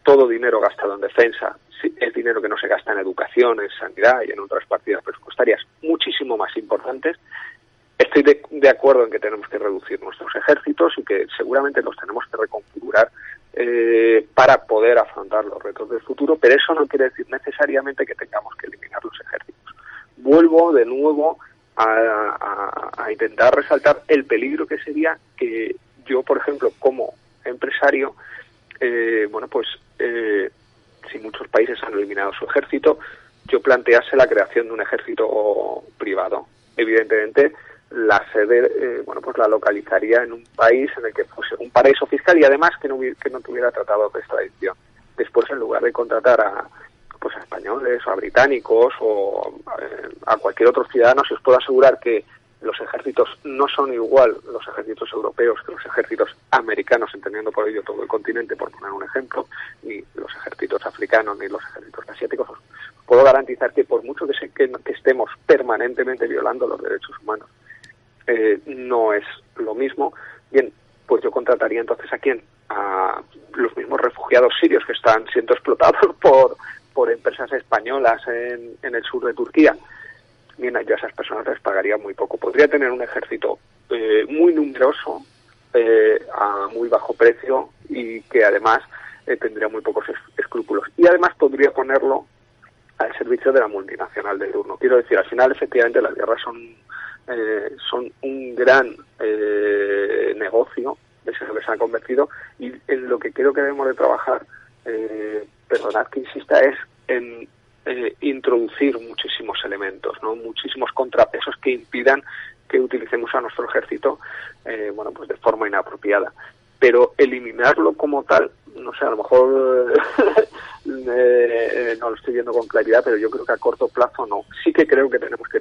todo dinero gastado en defensa es dinero que no se gasta en educación, en sanidad y en otras partidas presupuestarias muchísimo más importantes. Estoy de acuerdo en que tenemos que reducir nuestros ejércitos y que seguramente los tenemos que reconfigurar para poder afrontar los retos del futuro, pero eso no quiere decir necesariamente que tengamos que eliminar los ejércitos. Vuelvo de nuevo a intentar resaltar el peligro que sería que yo, por ejemplo, como empresario, si muchos países han eliminado su ejército, yo plantease la creación de un ejército privado. Evidentemente, la sede, la localizaría en un país en el que fuese un paraíso fiscal y además que no tuviera tratados de extradición. Después, en lugar de contratar a españoles o a británicos o a cualquier otro ciudadano, si os puedo asegurar que los ejércitos no son igual los ejércitos europeos que los ejércitos americanos, entendiendo por ello todo el continente, por poner un ejemplo, ni los ejércitos africanos ni los ejércitos asiáticos. Os puedo garantizar que por mucho que estemos permanentemente violando los derechos humanos, no es lo mismo. Bien, pues yo contrataría entonces ¿a quién? A los mismos refugiados sirios que están siendo explotados por empresas españolas en el sur de Turquía. Bien, yo a esas personas les pagaría muy poco. Podría tener un ejército muy numeroso, a muy bajo precio, y que además tendría muy pocos escrúpulos. Y además podría ponerlo al servicio de la multinacional de turno. Quiero decir, al final, efectivamente, las guerras son un gran negocio, eso es lo que se ha convertido, y en lo que creo que debemos de trabajar, perdonad que insista, es en introducir muchísimos elementos, ¿no? Muchísimos contrapesos que impidan que utilicemos a nuestro ejército de forma inapropiada. Pero eliminarlo como tal, no sé, a lo mejor no lo estoy viendo con claridad, pero yo creo que a corto plazo no. Sí que creo que tenemos que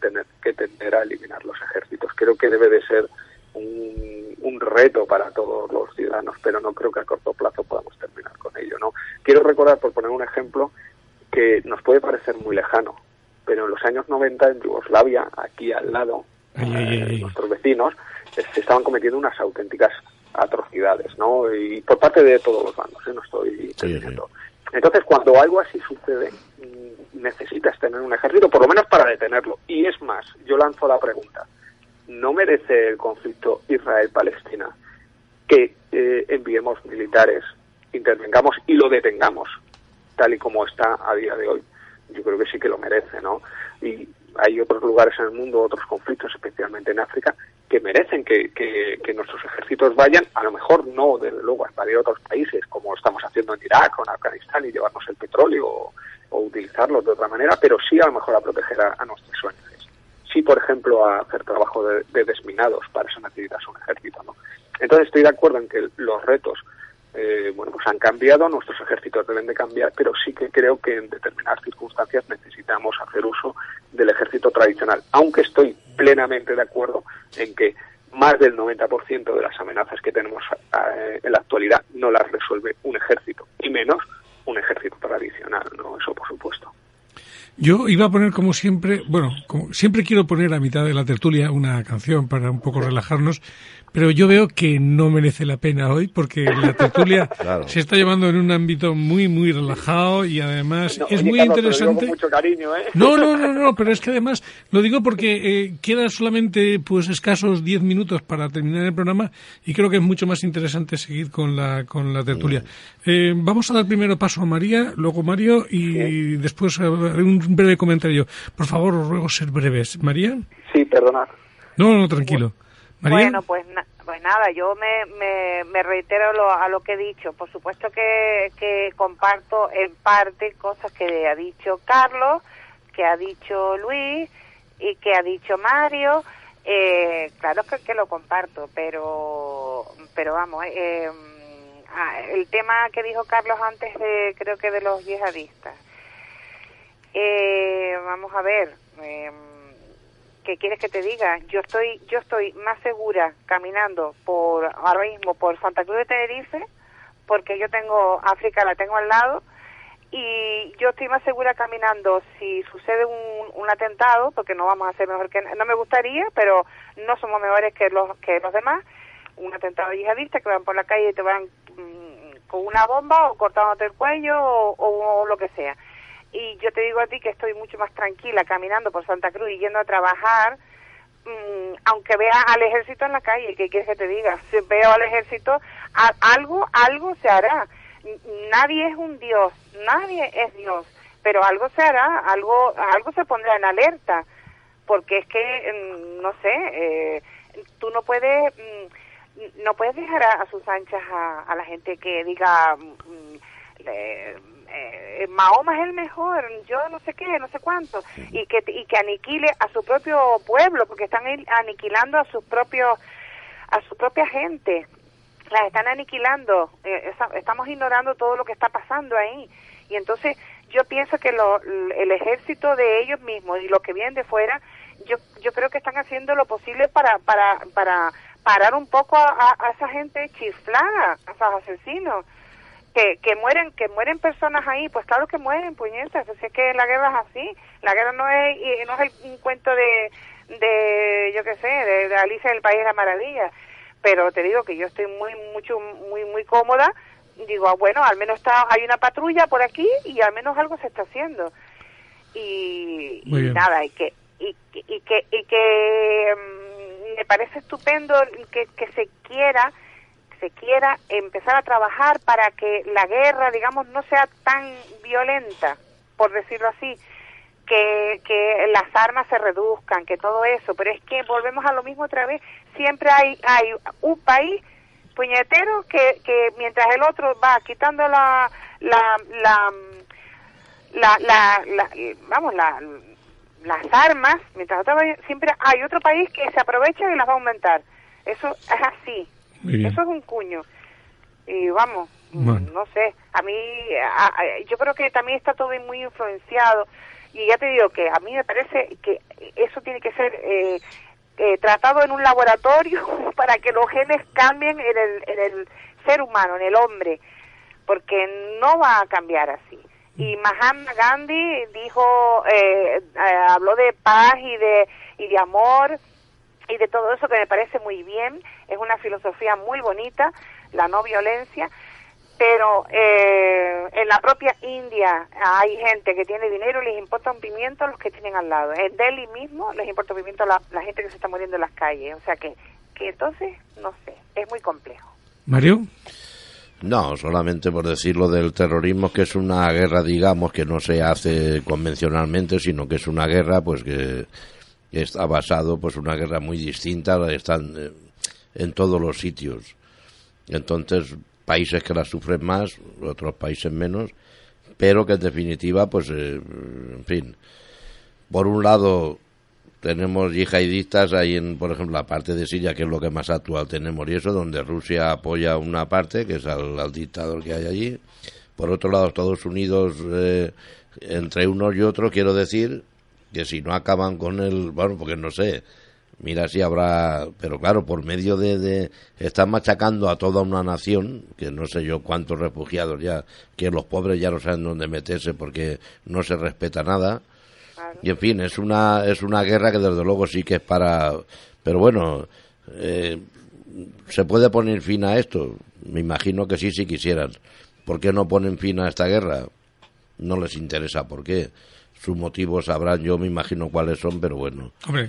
tender a eliminar los ejércitos. Creo que debe de ser un reto para todos los ciudadanos, pero no creo que a corto plazo podamos terminar con ello, ¿no? Quiero recordar, por poner un ejemplo, que nos puede parecer muy lejano, pero en los años 90 en Yugoslavia, aquí al lado, nuestros vecinos, se estaban cometiendo unas auténticas atrocidades, ¿no? Y por parte de todos los bandos, no estoy diciendo. Entonces, cuando algo así sucede, necesitas tener un ejército, por lo menos para detenerlo. Y es más, yo lanzo la pregunta, ¿no merece el conflicto Israel-Palestina que enviemos militares, intervengamos y lo detengamos, tal y como está a día de hoy? Yo creo que sí que lo merece, ¿no? Y hay otros lugares en el mundo, otros conflictos, especialmente en África, que merecen que nuestros ejércitos vayan, a lo mejor no, desde luego, a invadir otros países, como estamos haciendo en Irak o en Afganistán, y llevarnos el petróleo o utilizarlos de otra manera, pero sí a lo mejor a proteger a nuestros ONGs. Sí, por ejemplo, a hacer trabajo de desminados, para eso necesitas un ejército, ¿no? Entonces estoy de acuerdo en que los retos han cambiado, nuestros ejércitos deben de cambiar, pero sí que creo que en determinadas circunstancias necesitamos hacer uso del ejército tradicional, aunque estoy plenamente de acuerdo en que más del 90% de las amenazas que tenemos en la actualidad no las resuelve un ejército, y menos un ejército tradicional, ¿no? Eso por supuesto. Yo iba a poner, como siempre quiero poner a mitad de la tertulia una canción para un poco relajarnos, pero yo veo que no merece la pena hoy porque la tertulia se está llevando en un ámbito muy, muy relajado y además es muy interesante. Te lo digo con mucho cariño, ¿eh? No, pero es que además lo digo porque queda solamente escasos 10 minutos para terminar el programa y creo que es mucho más interesante seguir con la tertulia. Vamos a dar primero paso a María, luego Mario y después haré un breve comentario. Por favor, os ruego ser breves. ¿María? Sí, perdonad. No, tranquilo. ¿María? Bueno, pues Pues nada, yo me reitero a lo que he dicho. Por supuesto que comparto en parte cosas que ha dicho Carlos, que ha dicho Luis y que ha dicho Mario. Claro que lo comparto, pero vamos, el tema que dijo Carlos antes, creo que de los yihadistas. Vamos a ver, ¿qué quieres que te diga? Yo estoy más segura caminando ahora mismo por Santa Cruz de Tenerife, porque yo tengo África, la tengo al lado, y yo estoy más segura caminando si sucede un atentado, porque no vamos a ser mejor que... No me gustaría, pero no somos mejores que los demás. Un atentado yihadista que van por la calle y te van con una bomba o cortándote el cuello o lo que sea. Y yo te digo a ti que estoy mucho más tranquila caminando por Santa Cruz y yendo a trabajar, aunque vea al ejército en la calle. ¿Qué quieres que te diga? Si veo al ejército, algo se hará. Nadie es un dios, nadie es Dios, pero algo se hará, algo se pondrá en alerta, porque es que, no sé, tú no puedes dejar a sus anchas a la gente que diga... Mahoma es el mejor, yo no sé qué, no sé cuánto, y que aniquile a su propio pueblo, porque están aniquilando a su propia gente, las están aniquilando. Estamos ignorando todo lo que está pasando ahí, y entonces yo pienso que el ejército de ellos mismos y los que vienen de fuera, yo creo que están haciendo lo posible para parar un poco a esa gente chiflada, a esos asesinos. Que mueren personas ahí, pues claro que mueren, puñetas, si es que la guerra es así. La guerra no es un cuento de yo qué sé, de Alicia del País de las Maravillas, pero te digo que yo estoy muy cómoda. Digo, bueno, al menos hay una patrulla por aquí y al menos algo se está haciendo. Y nada, y que me parece estupendo que se quiera empezar a trabajar para que la guerra, digamos, no sea tan violenta, por decirlo así, que las armas se reduzcan, que todo eso, pero es que volvemos a lo mismo otra vez. Siempre hay un país puñetero que mientras el otro va quitando las armas, mientras siempre hay otro país que se aprovecha y las va a aumentar. Eso es así. Eso es un cuño. Y vamos, bueno, no sé, a mí, yo creo que también está todo muy influenciado. Y ya te digo que a mí me parece que eso tiene que ser tratado en un laboratorio para que los genes cambien en el ser humano, en el hombre, porque no va a cambiar así. Y Mahatma Gandhi habló de paz y de amor y de todo eso, que me parece muy bien, es una filosofía muy bonita, la no violencia, pero en la propia India hay gente que tiene dinero y les importa un pimiento a los que tienen al lado. En Delhi mismo les importa un pimiento a la gente que se está muriendo en las calles, o sea que entonces, no sé, es muy complejo. ¿Mario? No, solamente por decir lo del terrorismo, que es una guerra, digamos, que no se hace convencionalmente, sino que es una guerra, pues que... está basado, pues, una guerra muy distinta, están en todos los sitios. Entonces, países que la sufren más, otros países menos, pero que en definitiva, pues, en fin, por un lado tenemos yihadistas ahí en, por ejemplo, la parte de Siria, que es lo que más actual tenemos, y eso, donde Rusia apoya una parte, que es al dictador que hay allí. Por otro lado, Estados Unidos, entre unos y otros, quiero decir... que si no acaban con el... bueno, porque no sé, mira si habrá... pero claro, por medio de están machacando a toda una nación, que no sé yo cuántos refugiados ya, que los pobres ya no saben dónde meterse porque no se respeta nada. Claro. Y en fin, es una guerra que desde luego sí que es para... pero bueno, ¿se puede poner fin a esto? Me imagino que sí, si quisieran. ¿Por qué no ponen fin a esta guerra? No les interesa, ¿por qué? Sus motivos sabrán, yo me imagino cuáles son, pero bueno. Hombre,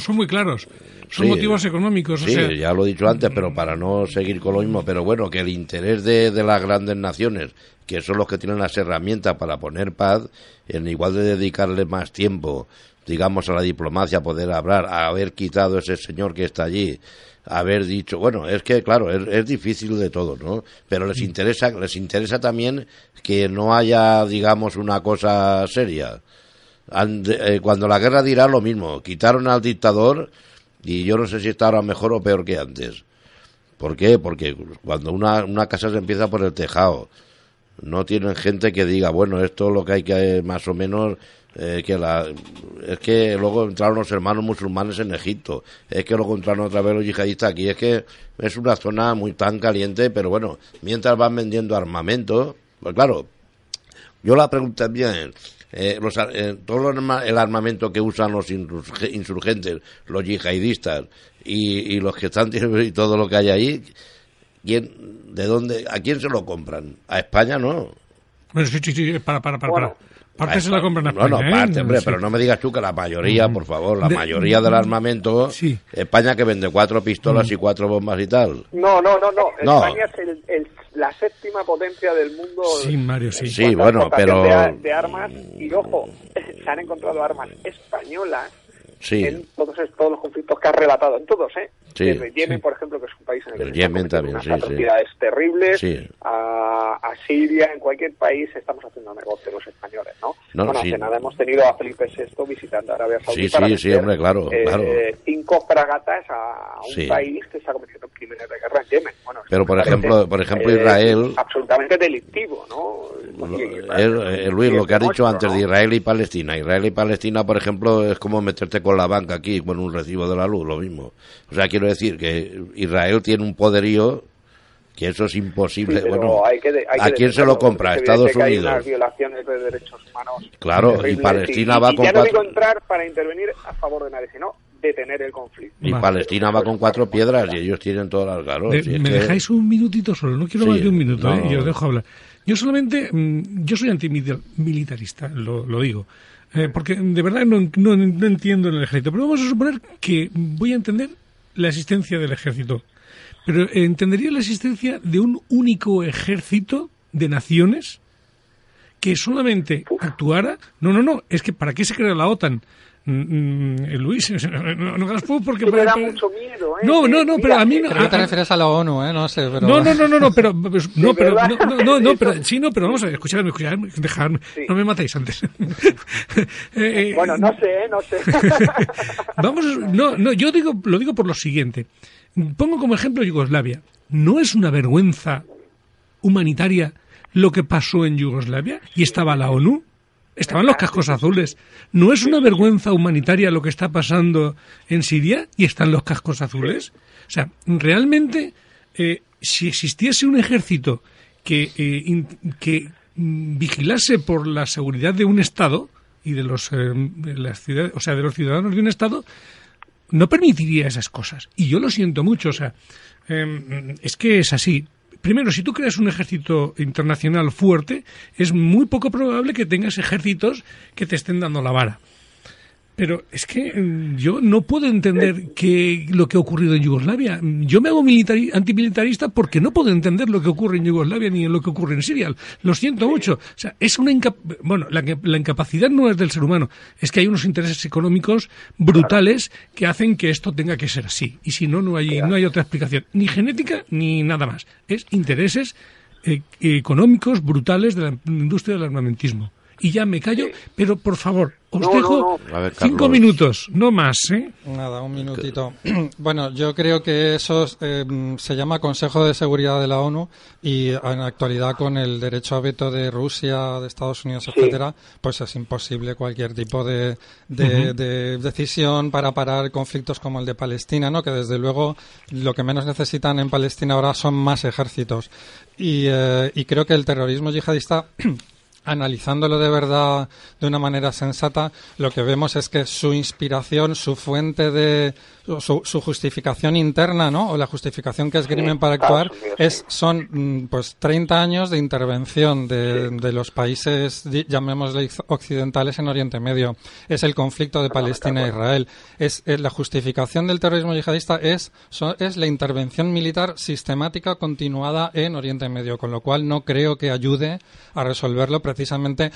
son muy claros, son sí, motivos económicos. Sí, o sea... ya lo he dicho antes, pero para no seguir con lo mismo, pero bueno, que el interés de las grandes naciones, que son los que tienen las herramientas para poner paz, en igual de dedicarle más tiempo, digamos, a la diplomacia poder hablar, a haber quitado a ese señor que está allí, haber dicho, bueno, es que claro, es difícil de todo, ¿no? Pero les interesa también que no haya, digamos, una cosa seria. Cuando la guerra de Irak, lo mismo, quitaron al dictador y yo no sé si está ahora mejor o peor que antes. ¿Por qué? Porque cuando una casa se empieza por el tejado, no tienen gente que diga, bueno, esto es lo que hay que más o menos... es que luego entraron los hermanos musulmanes en Egipto, es que luego entraron otra vez los yihadistas aquí, es que es una zona muy tan caliente, pero bueno, mientras van vendiendo armamento, pues claro, yo la pregunta mía es, todo el armamento que usan los insurgentes, los yihadistas y los que están y todo lo que hay ahí, ¿a quién se lo compran? ¿A España no? Bueno, sí, para. Parte se la compran a España. No, parte, hombre, sí. Pero no me digas tú que la mayoría, por favor, la mayoría del armamento, sí. España que vende 4 pistolas y 4 bombas y tal. No. España es la séptima potencia del mundo. Sí, Mario, sí. Sí, bueno, pero... De armas, y ojo, se han encontrado armas españolas en todos los conflictos que has relatado, en todos, ¿eh? Sí, desde Yemen, por ejemplo, que es un país en el que Yemen también, unas atrocidades terribles, a Siria, en cualquier país estamos haciendo negocio los españoles, ¿no? Hace nada hemos tenido a Felipe VI visitando Arabia Saudita para meter, hombre, claro. 5 fragatas a un país que está cometiendo crímenes de guerra en Yemen. Bueno, pero por ejemplo Israel... absolutamente delictivo, ¿no? Luis, lo que has dicho antes de Israel y Palestina, por ejemplo, es como meterte con la banca aquí, con un recibo de la luz, lo mismo. O sea, quiero decir que Israel tiene un poderío que eso es imposible. Sí, bueno, ¿a quién se lo compra? Estados Unidos. Hay unas violaciones de derechos humanos. Claro, y Palestina va con... Ya no digo entrar para intervenir a favor de nadie, sino detener el conflicto. Y Palestina va con 4 piedras y ellos tienen todas las galones. ¿Me dejáis un minutito solo? No quiero más de un minuto, y os dejo hablar. Yo soy antimilitarista, lo digo. Porque de verdad no entiendo el ejército. Pero vamos a suponer que voy a entender la existencia del ejército. Pero ¿entendería la existencia de un único ejército de naciones que solamente actuara? No, es que ¿para qué se crea la OTAN? Luis, no gaspo porque... Me da mucho miedo, ¿eh? No, pero a mí no... Pero te refieres a la ONU, ¿eh? No sé, pero... No, pero vamos a ver, escuchadme, dejadme, no me matéis antes. Bueno, no sé. Vamos, yo lo digo por lo siguiente. Pongo como ejemplo Yugoslavia. ¿No es una vergüenza humanitaria lo que pasó en Yugoslavia? ¿Y estaba la ONU? Estaban los cascos azules. ¿No es una vergüenza humanitaria lo que está pasando en Siria? ¿Y están los cascos azules? O sea, realmente, si existiese un ejército que vigilase por la seguridad de un Estado y de los ciudadanos de un Estado, no permitiría esas cosas. Y yo lo siento mucho. O sea, es que es así. Primero, si tú creas un ejército internacional fuerte, es muy poco probable que tengas ejércitos que te estén dando la vara. Pero es que yo no puedo entender lo que ha ocurrido en Yugoslavia. Yo me hago antimilitarista porque no puedo entender lo que ocurre en Yugoslavia ni lo que ocurre en Siria. Lo siento mucho. O sea, es una la incapacidad no es del ser humano. Es que hay unos intereses económicos brutales que hacen que esto tenga que ser así. Y si no, no hay otra explicación. Ni genética ni nada más. Es intereses económicos brutales de la industria del armamentismo. Y ya me callo, pero por favor, os dejo 5 minutos, no más, ¿eh? Nada, un minutito. Bueno, yo creo que eso se llama Consejo de Seguridad de la ONU y en la actualidad con el derecho a veto de Rusia, de Estados Unidos, etcétera, pues es imposible cualquier tipo de decisión para parar conflictos como el de Palestina, ¿no? Que desde luego lo que menos necesitan en Palestina ahora son más ejércitos. Y creo que el terrorismo yihadista... analizándolo de verdad de una manera sensata, lo que vemos es que su inspiración, su fuente de su justificación interna, ¿no? O la justificación que esgrimen para actuar son pues 30 años de intervención de los países, llamémosle occidentales, en Oriente Medio. Es el conflicto de Palestina e Israel. Es la justificación del terrorismo yihadista es la intervención militar sistemática continuada en Oriente Medio, con lo cual no creo que ayude a resolverlo precisamente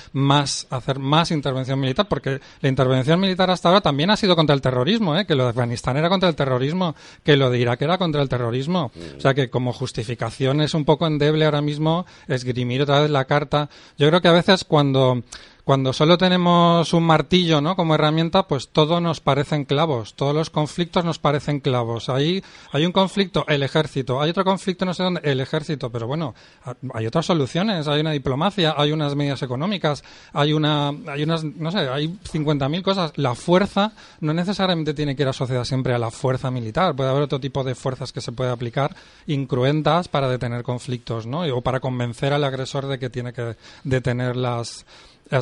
hacer más intervención militar, porque la intervención militar hasta ahora también ha sido contra el terrorismo, que lo de Afganistán era contra el terrorismo, que lo de Irak era contra el terrorismo. O sea que como justificación es un poco endeble ahora mismo esgrimir otra vez la carta. Yo creo que a veces cuando solo tenemos un martillo, ¿no?, como herramienta, pues todo nos parecen clavos, todos los conflictos nos parecen clavos. Ahí hay un conflicto, el ejército; hay otro conflicto, no sé dónde, el ejército. Pero bueno, hay otras soluciones, hay una diplomacia, hay unas medidas económicas, hay 50.000 cosas. La fuerza no necesariamente tiene que ir asociada siempre a la fuerza militar. Puede haber otro tipo de fuerzas que se puede aplicar, incruentas, para detener conflictos, ¿no?, o para convencer al agresor de que tiene que detener las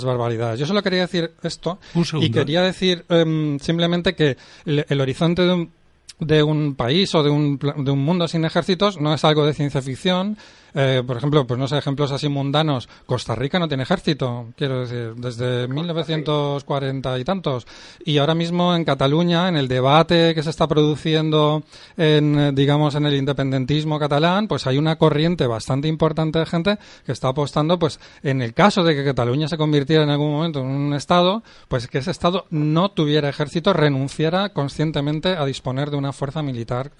barbaridades. Yo solo quería decir esto y quería decir simplemente que el horizonte de un país o de un mundo sin ejércitos no es algo de ciencia ficción. Por ejemplo, pues no sé, ejemplos así mundanos. Costa Rica no tiene ejército, quiero decir, desde 1940 y tantos. Y ahora mismo en Cataluña, en el debate que se está produciendo en el independentismo catalán, pues hay una corriente bastante importante de gente que está apostando, pues en el caso de que Cataluña se convirtiera en algún momento en un Estado, pues que ese Estado no tuviera ejército, renunciara conscientemente a disponer de una fuerza militar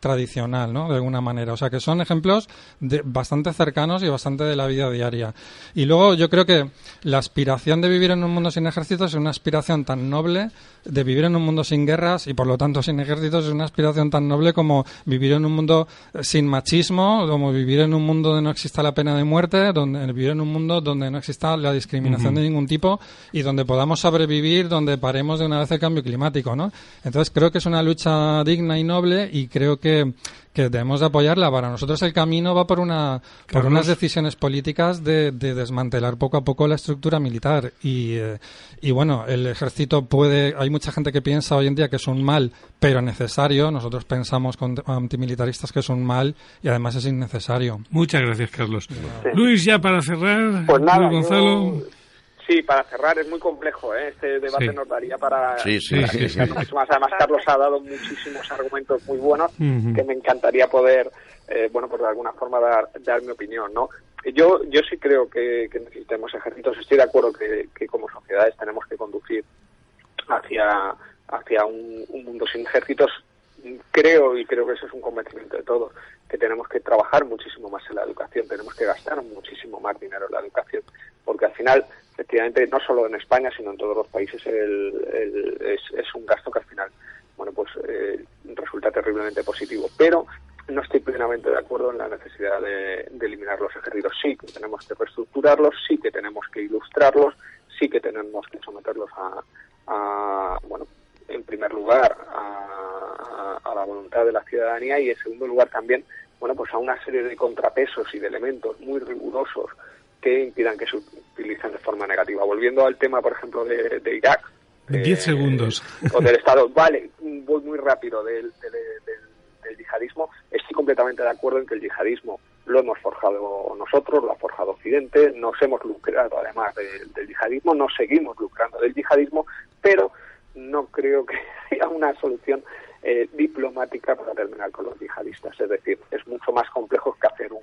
tradicional, ¿no?, de alguna manera. O sea que son ejemplos bastante cercanos y bastante de la vida diaria. Y luego yo creo que la aspiración de vivir en un mundo sin ejércitos es una aspiración tan noble, de vivir en un mundo sin guerras y por lo tanto sin ejércitos es una aspiración tan noble como vivir en un mundo sin machismo, como vivir en un mundo donde no exista la pena de muerte, vivir en un mundo donde no exista la discriminación de ningún tipo y donde podamos sobrevivir, donde paremos de una vez el cambio climático, ¿no? Entonces creo que es una lucha digna y noble y creo que debemos de apoyarla. Para nosotros el camino va por unas decisiones políticas de desmantelar poco a poco la estructura militar y bueno, el ejército hay mucha gente que piensa hoy en día que es un mal pero necesario. Nosotros pensamos con antimilitaristas que es un mal y además es innecesario. Muchas gracias, Carlos. Sí. Luis, ya para cerrar, pues nada, Gonzalo. Sí, para cerrar, es muy complejo, ¿eh? Este debate nos daría para... Sí. Además, Carlos ha dado muchísimos argumentos muy buenos que me encantaría poder, pues de alguna forma dar mi opinión, ¿no? Yo sí creo que necesitemos ejércitos. Estoy de acuerdo que como sociedades tenemos que conducir hacia un mundo sin ejércitos. Creo que eso es un convencimiento de todos, que tenemos que trabajar muchísimo más en la educación, tenemos que gastar muchísimo más dinero en la educación, porque al final, efectivamente, no solo en España, sino en todos los países es un gasto que al final, resulta terriblemente positivo. Pero no estoy plenamente de acuerdo en la necesidad de eliminar los ejércitos. Sí que tenemos que reestructurarlos, sí que tenemos que ilustrarlos, sí que tenemos que someterlos en primer lugar a la voluntad de la ciudadanía y en segundo lugar también a una serie de contrapesos y de elementos muy rigurosos que impidan que se utilicen de forma negativa. Volviendo al tema, por ejemplo, de Irak. 10 segundos. O del Estado. Vale, voy muy rápido del yihadismo. Estoy completamente de acuerdo en que el yihadismo lo hemos forjado nosotros, lo ha forjado Occidente, nos hemos lucrado además del yihadismo, nos seguimos lucrando del yihadismo, pero no creo que haya una solución diplomática para terminar con los yihadistas. Es decir, es mucho más complejo que hacer un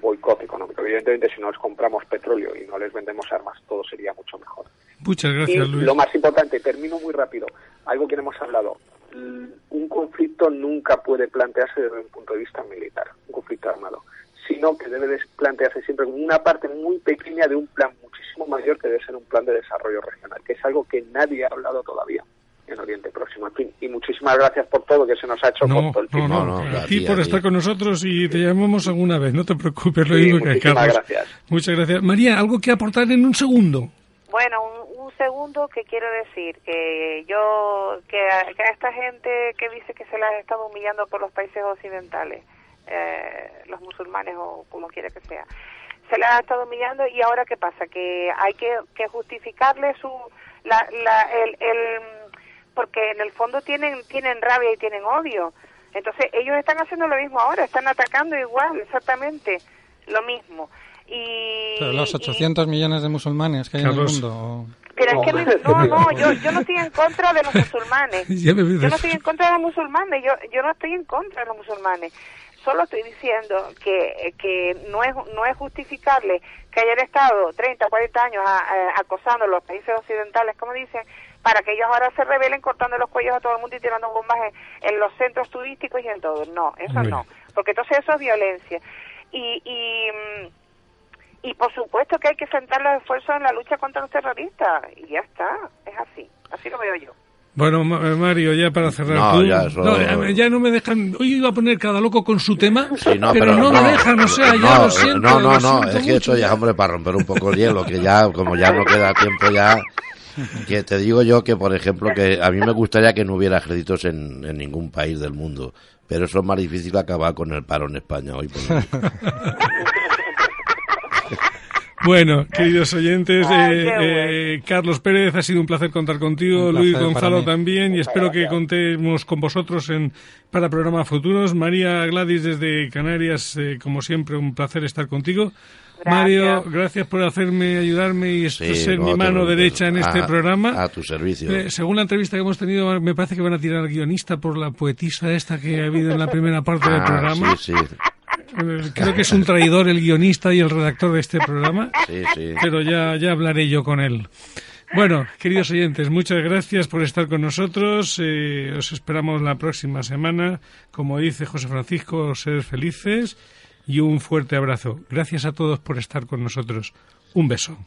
boicot económico. Evidentemente, si no les compramos petróleo y no les vendemos armas, todo sería mucho mejor. Muchas gracias, Luis. Lo más importante, termino muy rápido, algo que no hemos hablado. Un conflicto nunca puede plantearse desde un punto de vista militar, un conflicto armado, sino que debe plantearse siempre como una parte muy pequeña de un plan muchísimo mayor que debe ser un plan de desarrollo regional, que es algo que nadie ha hablado todavía en Oriente Próximo. En fin, y muchísimas gracias por todo, que se nos ha hecho corto el tiempo. Por estar con nosotros y te llamamos alguna vez, no te preocupes, lo digo que Carlos. Gracias. Muchas gracias. María, ¿algo que aportar en un segundo? Bueno, un segundo que quiero decir que a esta gente que dice que se las están humillando por los países occidentales, los musulmanes o como quiera que sea, se la ha estado humillando y ahora ¿qué pasa? Que hay que justificarle su la, la, el porque en el fondo tienen rabia y tienen odio. Entonces ellos están haciendo lo mismo ahora, están atacando igual, exactamente lo mismo. Y pero los 800 millones de musulmanes que hay en el mundo... Pero es que yo no estoy en contra de los musulmanes. Yo no estoy en contra de los musulmanes. Solo estoy diciendo que no es justificable que hayan estado 30, 40 años acosando a los países occidentales, como dicen, para que ellos ahora se rebelen cortando los cuellos a todo el mundo y tirando bombas en los centros turísticos y en todo. No, eso no, porque entonces eso es violencia. Y por supuesto que hay que centrar los esfuerzos en la lucha contra los terroristas, y ya está, es así lo veo yo. Bueno, Mario, ya para cerrar... Ya no me dejan... Hoy iba a poner cada loco con su tema, sí, no, pero no me dejan, o sea, ya lo siento. No, es que eso ya, hombre, para romper un poco el hielo, que ya, como ya no queda tiempo ya... Que te digo yo que, por ejemplo, que a mí me gustaría que no hubiera ejércitos en ningún país del mundo, pero eso es más difícil que acabar con el paro en España hoy. Bueno, queridos oyentes, Carlos Pérez, ha sido un placer contar contigo, placer, Luis Gonzalo también, y espero que contemos con vosotros para programas futuros. María Gladys desde Canarias, como siempre, un placer estar contigo. Gracias. Mario, gracias por ayudarme y ser mi mano derecha en este programa. A tu servicio. Según la entrevista que hemos tenido, me parece que van a tirar guionista por la poetisa esta que ha habido en la primera parte del programa. Sí. Creo que es un traidor el guionista y el redactor de este programa, sí. Pero ya hablaré yo con él. Bueno, queridos oyentes, muchas gracias por estar con nosotros. Os esperamos la próxima semana. Como dice José Francisco, ser felices y un fuerte abrazo. Gracias a todos por estar con nosotros. Un beso.